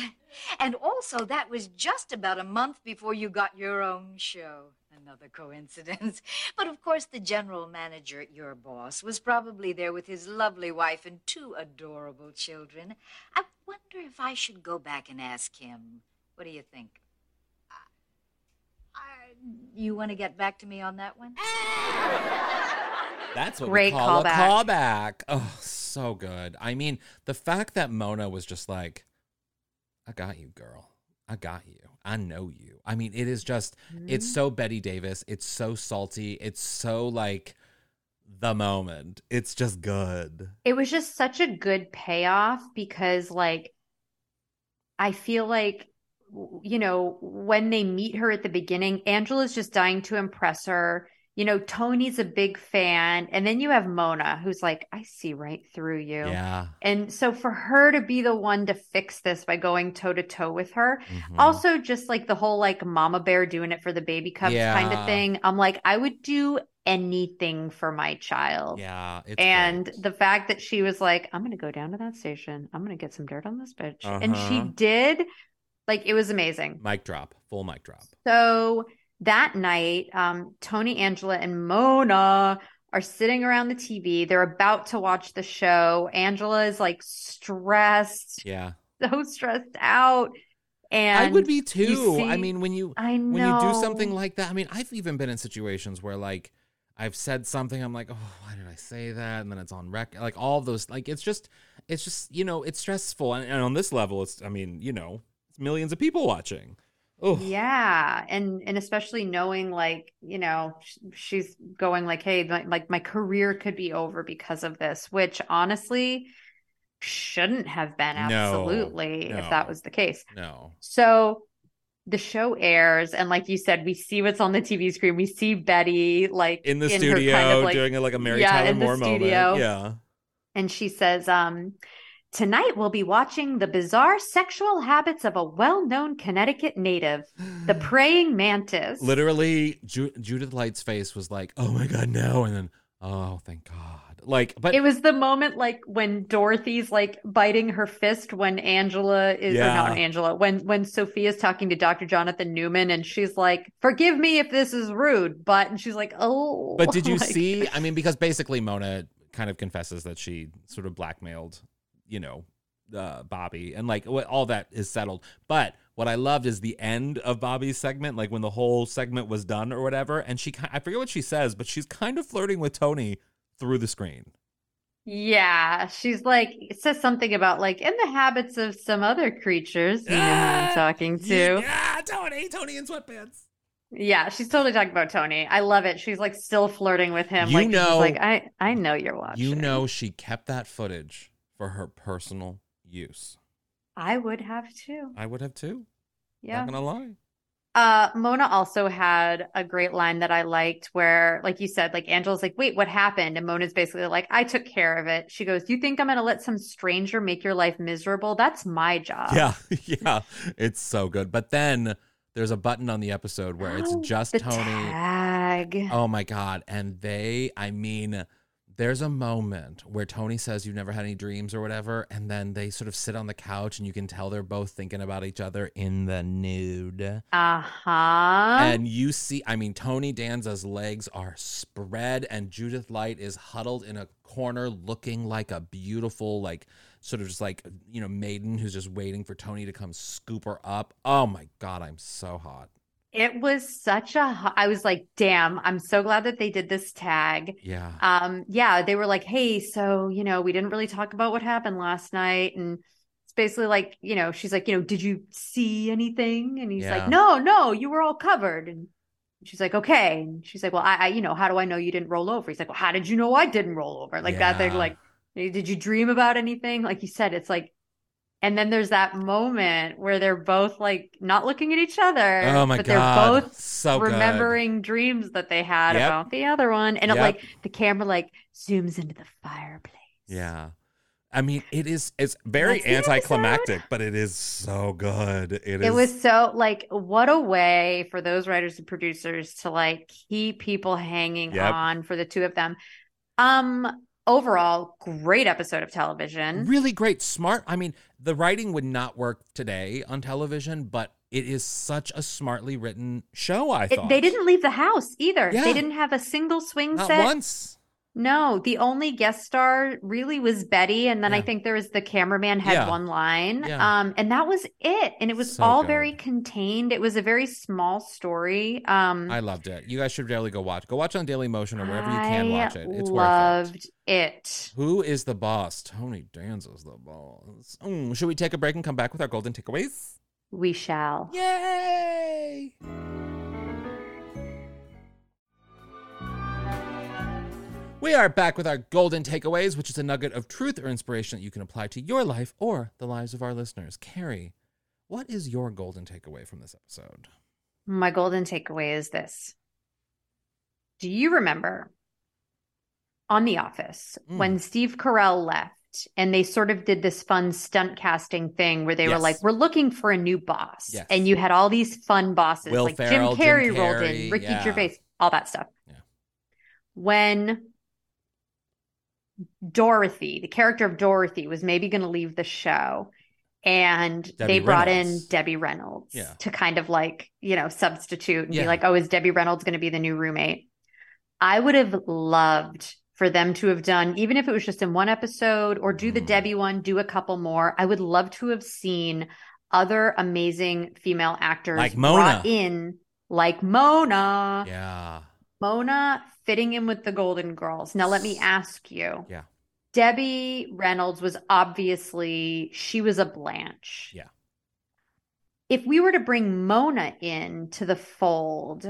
And also, that was just about a month before you got your own show. Another coincidence. But of course, the general manager at your boss was probably there with his lovely wife and two adorable children. I wonder if I should go back and ask him. What do you think? You want to get back to me on that one? That's what we call a callback. Oh, so good. I mean, the fact that Mona was just like, I got you, girl. I got you. I know you. I mean, it is just, it's so Bette Davis. It's so salty. It's so like the moment. It's just good. It was just such a good payoff because like, I feel like, you know, when they meet her at the beginning, Angela's just dying to impress her. You know, Tony's a big fan. And then you have Mona, who's like, I see right through you. Yeah. And so for her to be the one to fix this by going toe-to-toe with her. Mm-hmm. Also, just like the whole like mama bear doing it for the baby cubs kind of thing. I'm like, I would do anything for my child. Yeah. And great. The fact that she was like, I'm going to go down to that station. I'm going to get some dirt on this bitch. Uh-huh. And she did. Like, it was amazing. Mic drop. Full mic drop. So... that night, Tony, Angela, and Mona are sitting around the TV. They're about to watch the show. Angela is like stressed. Yeah. So stressed out. And I would be too. I mean, when you do something like that, I mean, I've even been in situations where like I've said something, I'm like, oh, why did I say that? And then it's on record. Like all of those, like, it's just, you know, it's stressful. And on this level, it's, I mean, you know, it's millions of people watching. Oof. Yeah. And especially knowing like, you know, she's going like, hey, my career could be over because of this, which honestly shouldn't have been. Absolutely. No. If that was the case. No. So the show airs. And like you said, we see what's on the TV screen. We see Betty like in the studio kind of, like, doing like a Mary Tyler Moore moment. Yeah. And she says, tonight, we'll be watching the bizarre sexual habits of a well-known Connecticut native, the praying mantis. Literally, Judith Light's face was like, oh, my God, no. And then, oh, thank God. Like, but it was the moment like when Dorothy's like biting her fist when Angela is when Sophia's talking to Dr. Jonathan Newman and she's like, forgive me if this is rude. But and she's like, oh. But did you see? I mean, because basically Mona kind of confesses that she sort of blackmailed, you know, Bobby, and like all that is settled. But what I loved is the end of Bobby's segment, like when the whole segment was done or whatever. And I forget what she says, but she's kind of flirting with Tony through the screen. Yeah. She's like, it says something about like in the habits of some other creatures. You know who I'm talking to. Yeah, Tony in sweatpants. Yeah, she's totally talking about Tony. I love it. She's like still flirting with him. I know you're watching. You know, she kept that footage for her personal use. I would have too. Yeah. Not gonna lie. Mona also had a great line that I liked where, like you said, like Angela's like, wait, what happened? And Mona's basically like, I took care of it. She goes, you think I'm going to let some stranger make your life miserable? That's my job. Yeah. Yeah. It's so good. But then there's a button on the episode where it's just Tony. Tag. Oh my God. And there's a moment where Tony says you've never had any dreams or whatever, and then they sort of sit on the couch and you can tell they're both thinking about each other in the nude. Uh-huh. And you see, I mean, Tony Danza's legs are spread and Judith Light is huddled in a corner looking like a beautiful, like, sort of just like, you know, maiden who's just waiting for Tony to come scoop her up. Oh, my God, I'm so hot. It was such a, I was like, damn, I'm so glad that they did this tag. Yeah. Yeah. They were like, hey, so, you know, we didn't really talk about what happened last night. And it's basically like, you know, she's like, you know, did you see anything? And he's like, no, you were all covered. And she's like, okay. And she's like, well, I you know, how do I know you didn't roll over? He's like, well, how did you know I didn't roll over? Like that thing, like, did you dream about anything? Like you said, it's like, and then there's that moment where they're both like not looking at each other. Oh my God. But they're both so remembering dreams that they had about the other one. And it, like the camera like zooms into the fireplace. Yeah. I mean, it's very anticlimactic, but it is so good. It was so like, what a way for those writers and producers to like keep people hanging on for the two of them. Overall, great episode of television. Really great. Smart. I mean, the writing would not work today on television, but it is such a smartly written show, I thought. They didn't leave the house either. Yeah. They didn't have a single swing set. Not once. No. The only guest star really was Betty. And then I think there was the cameraman had one line. Yeah. And that was it. And it was so all good. Very contained. It was a very small story. I loved it. You guys should really go watch. Go watch on Dailymotion or wherever you can watch it. It's worth it. Who is the boss? Tony Danza's the boss. Should we take a break and come back with our golden takeaways? We shall. Yay! We are back with our golden takeaways, which is a nugget of truth or inspiration that you can apply to your life or the lives of our listeners. Kerri, what is your golden takeaway from this episode? My golden takeaway is this. Do you remember on The Office, when Steve Carell left and they sort of did this fun stunt casting thing where they were like, we're looking for a new boss. Yes. And you had all these fun bosses Will like Ferrell, Jim Carrey rolled in, Ricky Gervais, all that stuff. Yeah. When Dorothy, the character of Dorothy, was maybe going to leave the show and they brought in Debbie Reynolds to kind of like, you know, substitute and be like, oh, is Debbie Reynolds going to be the new roommate? I would have loved for them to have done, even if it was just in one episode or do the Debbie one, do a couple more. I would love to have seen other amazing female actors like Mona. Brought in like Mona. Yeah. Mona fitting in with the Golden Girls. Now, let me ask you. Yeah. Debbie Reynolds was obviously, she was a Blanche. Yeah. If we were to bring Mona in to the fold,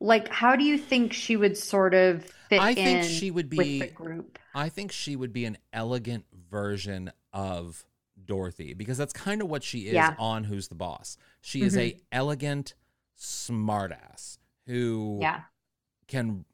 like, how do you think she would sort of fit in she would be, with the group? I think she would be an elegant version of Dorothy because that's kind of what she is on Who's the Boss. She is a elegant smartass who can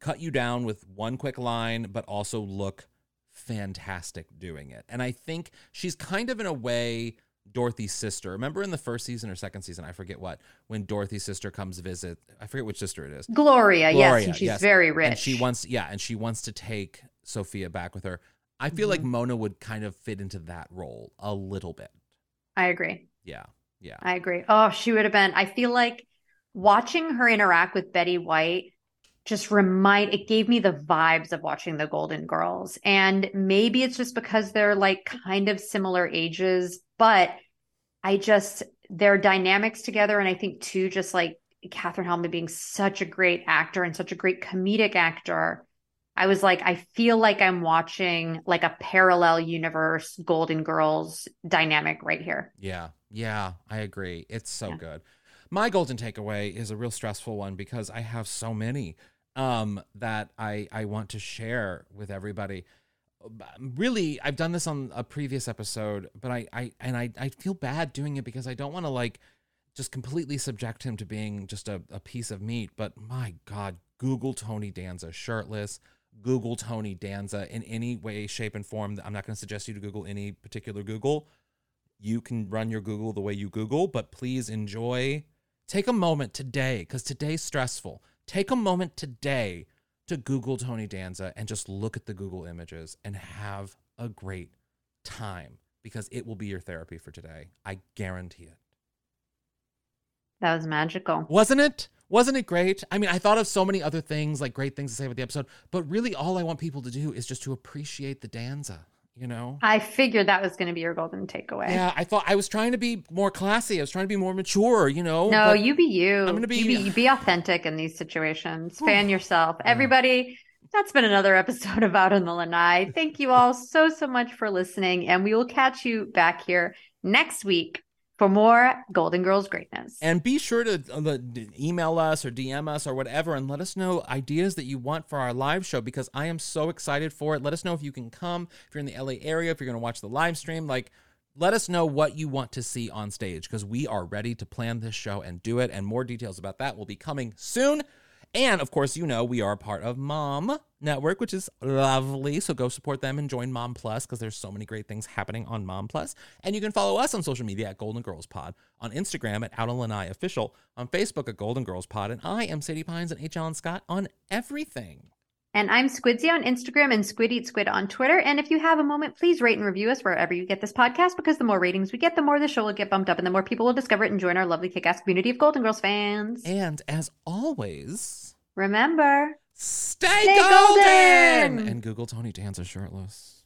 cut you down with one quick line but also look fantastic doing it. And I think she's kind of in a way Dorothy's sister. Remember in the first season or second season, I forget what, when Dorothy's sister comes visit, I forget which sister it is. Gloria, yes, and she's very rich. And she wants to take Sophia back with her. I feel like Mona would kind of fit into that role a little bit. I agree. Yeah. I agree. Oh, she would have been, I feel like watching her interact with Betty White just it gave me the vibes of watching the Golden Girls. And maybe it's just because they're like kind of similar ages, but their dynamics together. And I think too, just like Katherine Hellman being such a great actor and such a great comedic actor. I was like, I feel like I'm watching like a parallel universe Golden Girls dynamic right here. Yeah, I agree. It's so good. My golden takeaway is a real stressful one because I have so many that I want to share with everybody. Really, I've done this on a previous episode, but I feel bad doing it because I don't want to like just completely subject him to being just a piece of meat. But my God, Google Tony Danza shirtless. Google Tony Danza in any way, shape, and form. I'm not going to suggest you to Google any particular Google. You can run your Google the way you Google, but please enjoy. Take a moment today, because today's stressful. Take a moment today to Google Tony Danza and just look at the Google images and have a great time, because it will be your therapy for today. I guarantee it. That was magical. Wasn't it? Wasn't it great? I mean, I thought of so many other things, like great things to say about the episode, but really all I want people to do is just to appreciate the Danza. you know? I figured that was going to be your golden takeaway. Yeah, I thought I was trying to be more classy. I was trying to be more mature, you know? No, you be you. I'm going to be... You be authentic in these situations. Fan yourself. Yeah. Everybody, that's been another episode of Out on the Lanai. Thank you all so much for listening. And we will catch you back here next week for more Golden Girls greatness. And be sure to email us or DM us or whatever and let us know ideas that you want for our live show, because I am so excited for it. Let us know if you can come, if you're in the LA area, if you're going to watch the live stream. Like, let us know what you want to see on stage, because we are ready to plan this show and do it. And more details about that will be coming soon. And, of course, you know, we are part of Mom Network, which is lovely. So go support them and join Mom Plus, because there's so many great things happening on Mom Plus. And you can follow us on social media at Golden Girls Pod, on Instagram at Out on Lanai Official, on Facebook at Golden Girls Pod. And I am Sadie Pines and H. Alan Scott on everything. And I'm Squidzy on Instagram and Squid Eat Squid on Twitter. And if you have a moment, please rate and review us wherever you get this podcast, because the more ratings we get, the more the show will get bumped up and the more people will discover it and join our lovely kick-ass community of Golden Girls fans. And as always, remember, stay golden! And Google Tony Danza shirtless.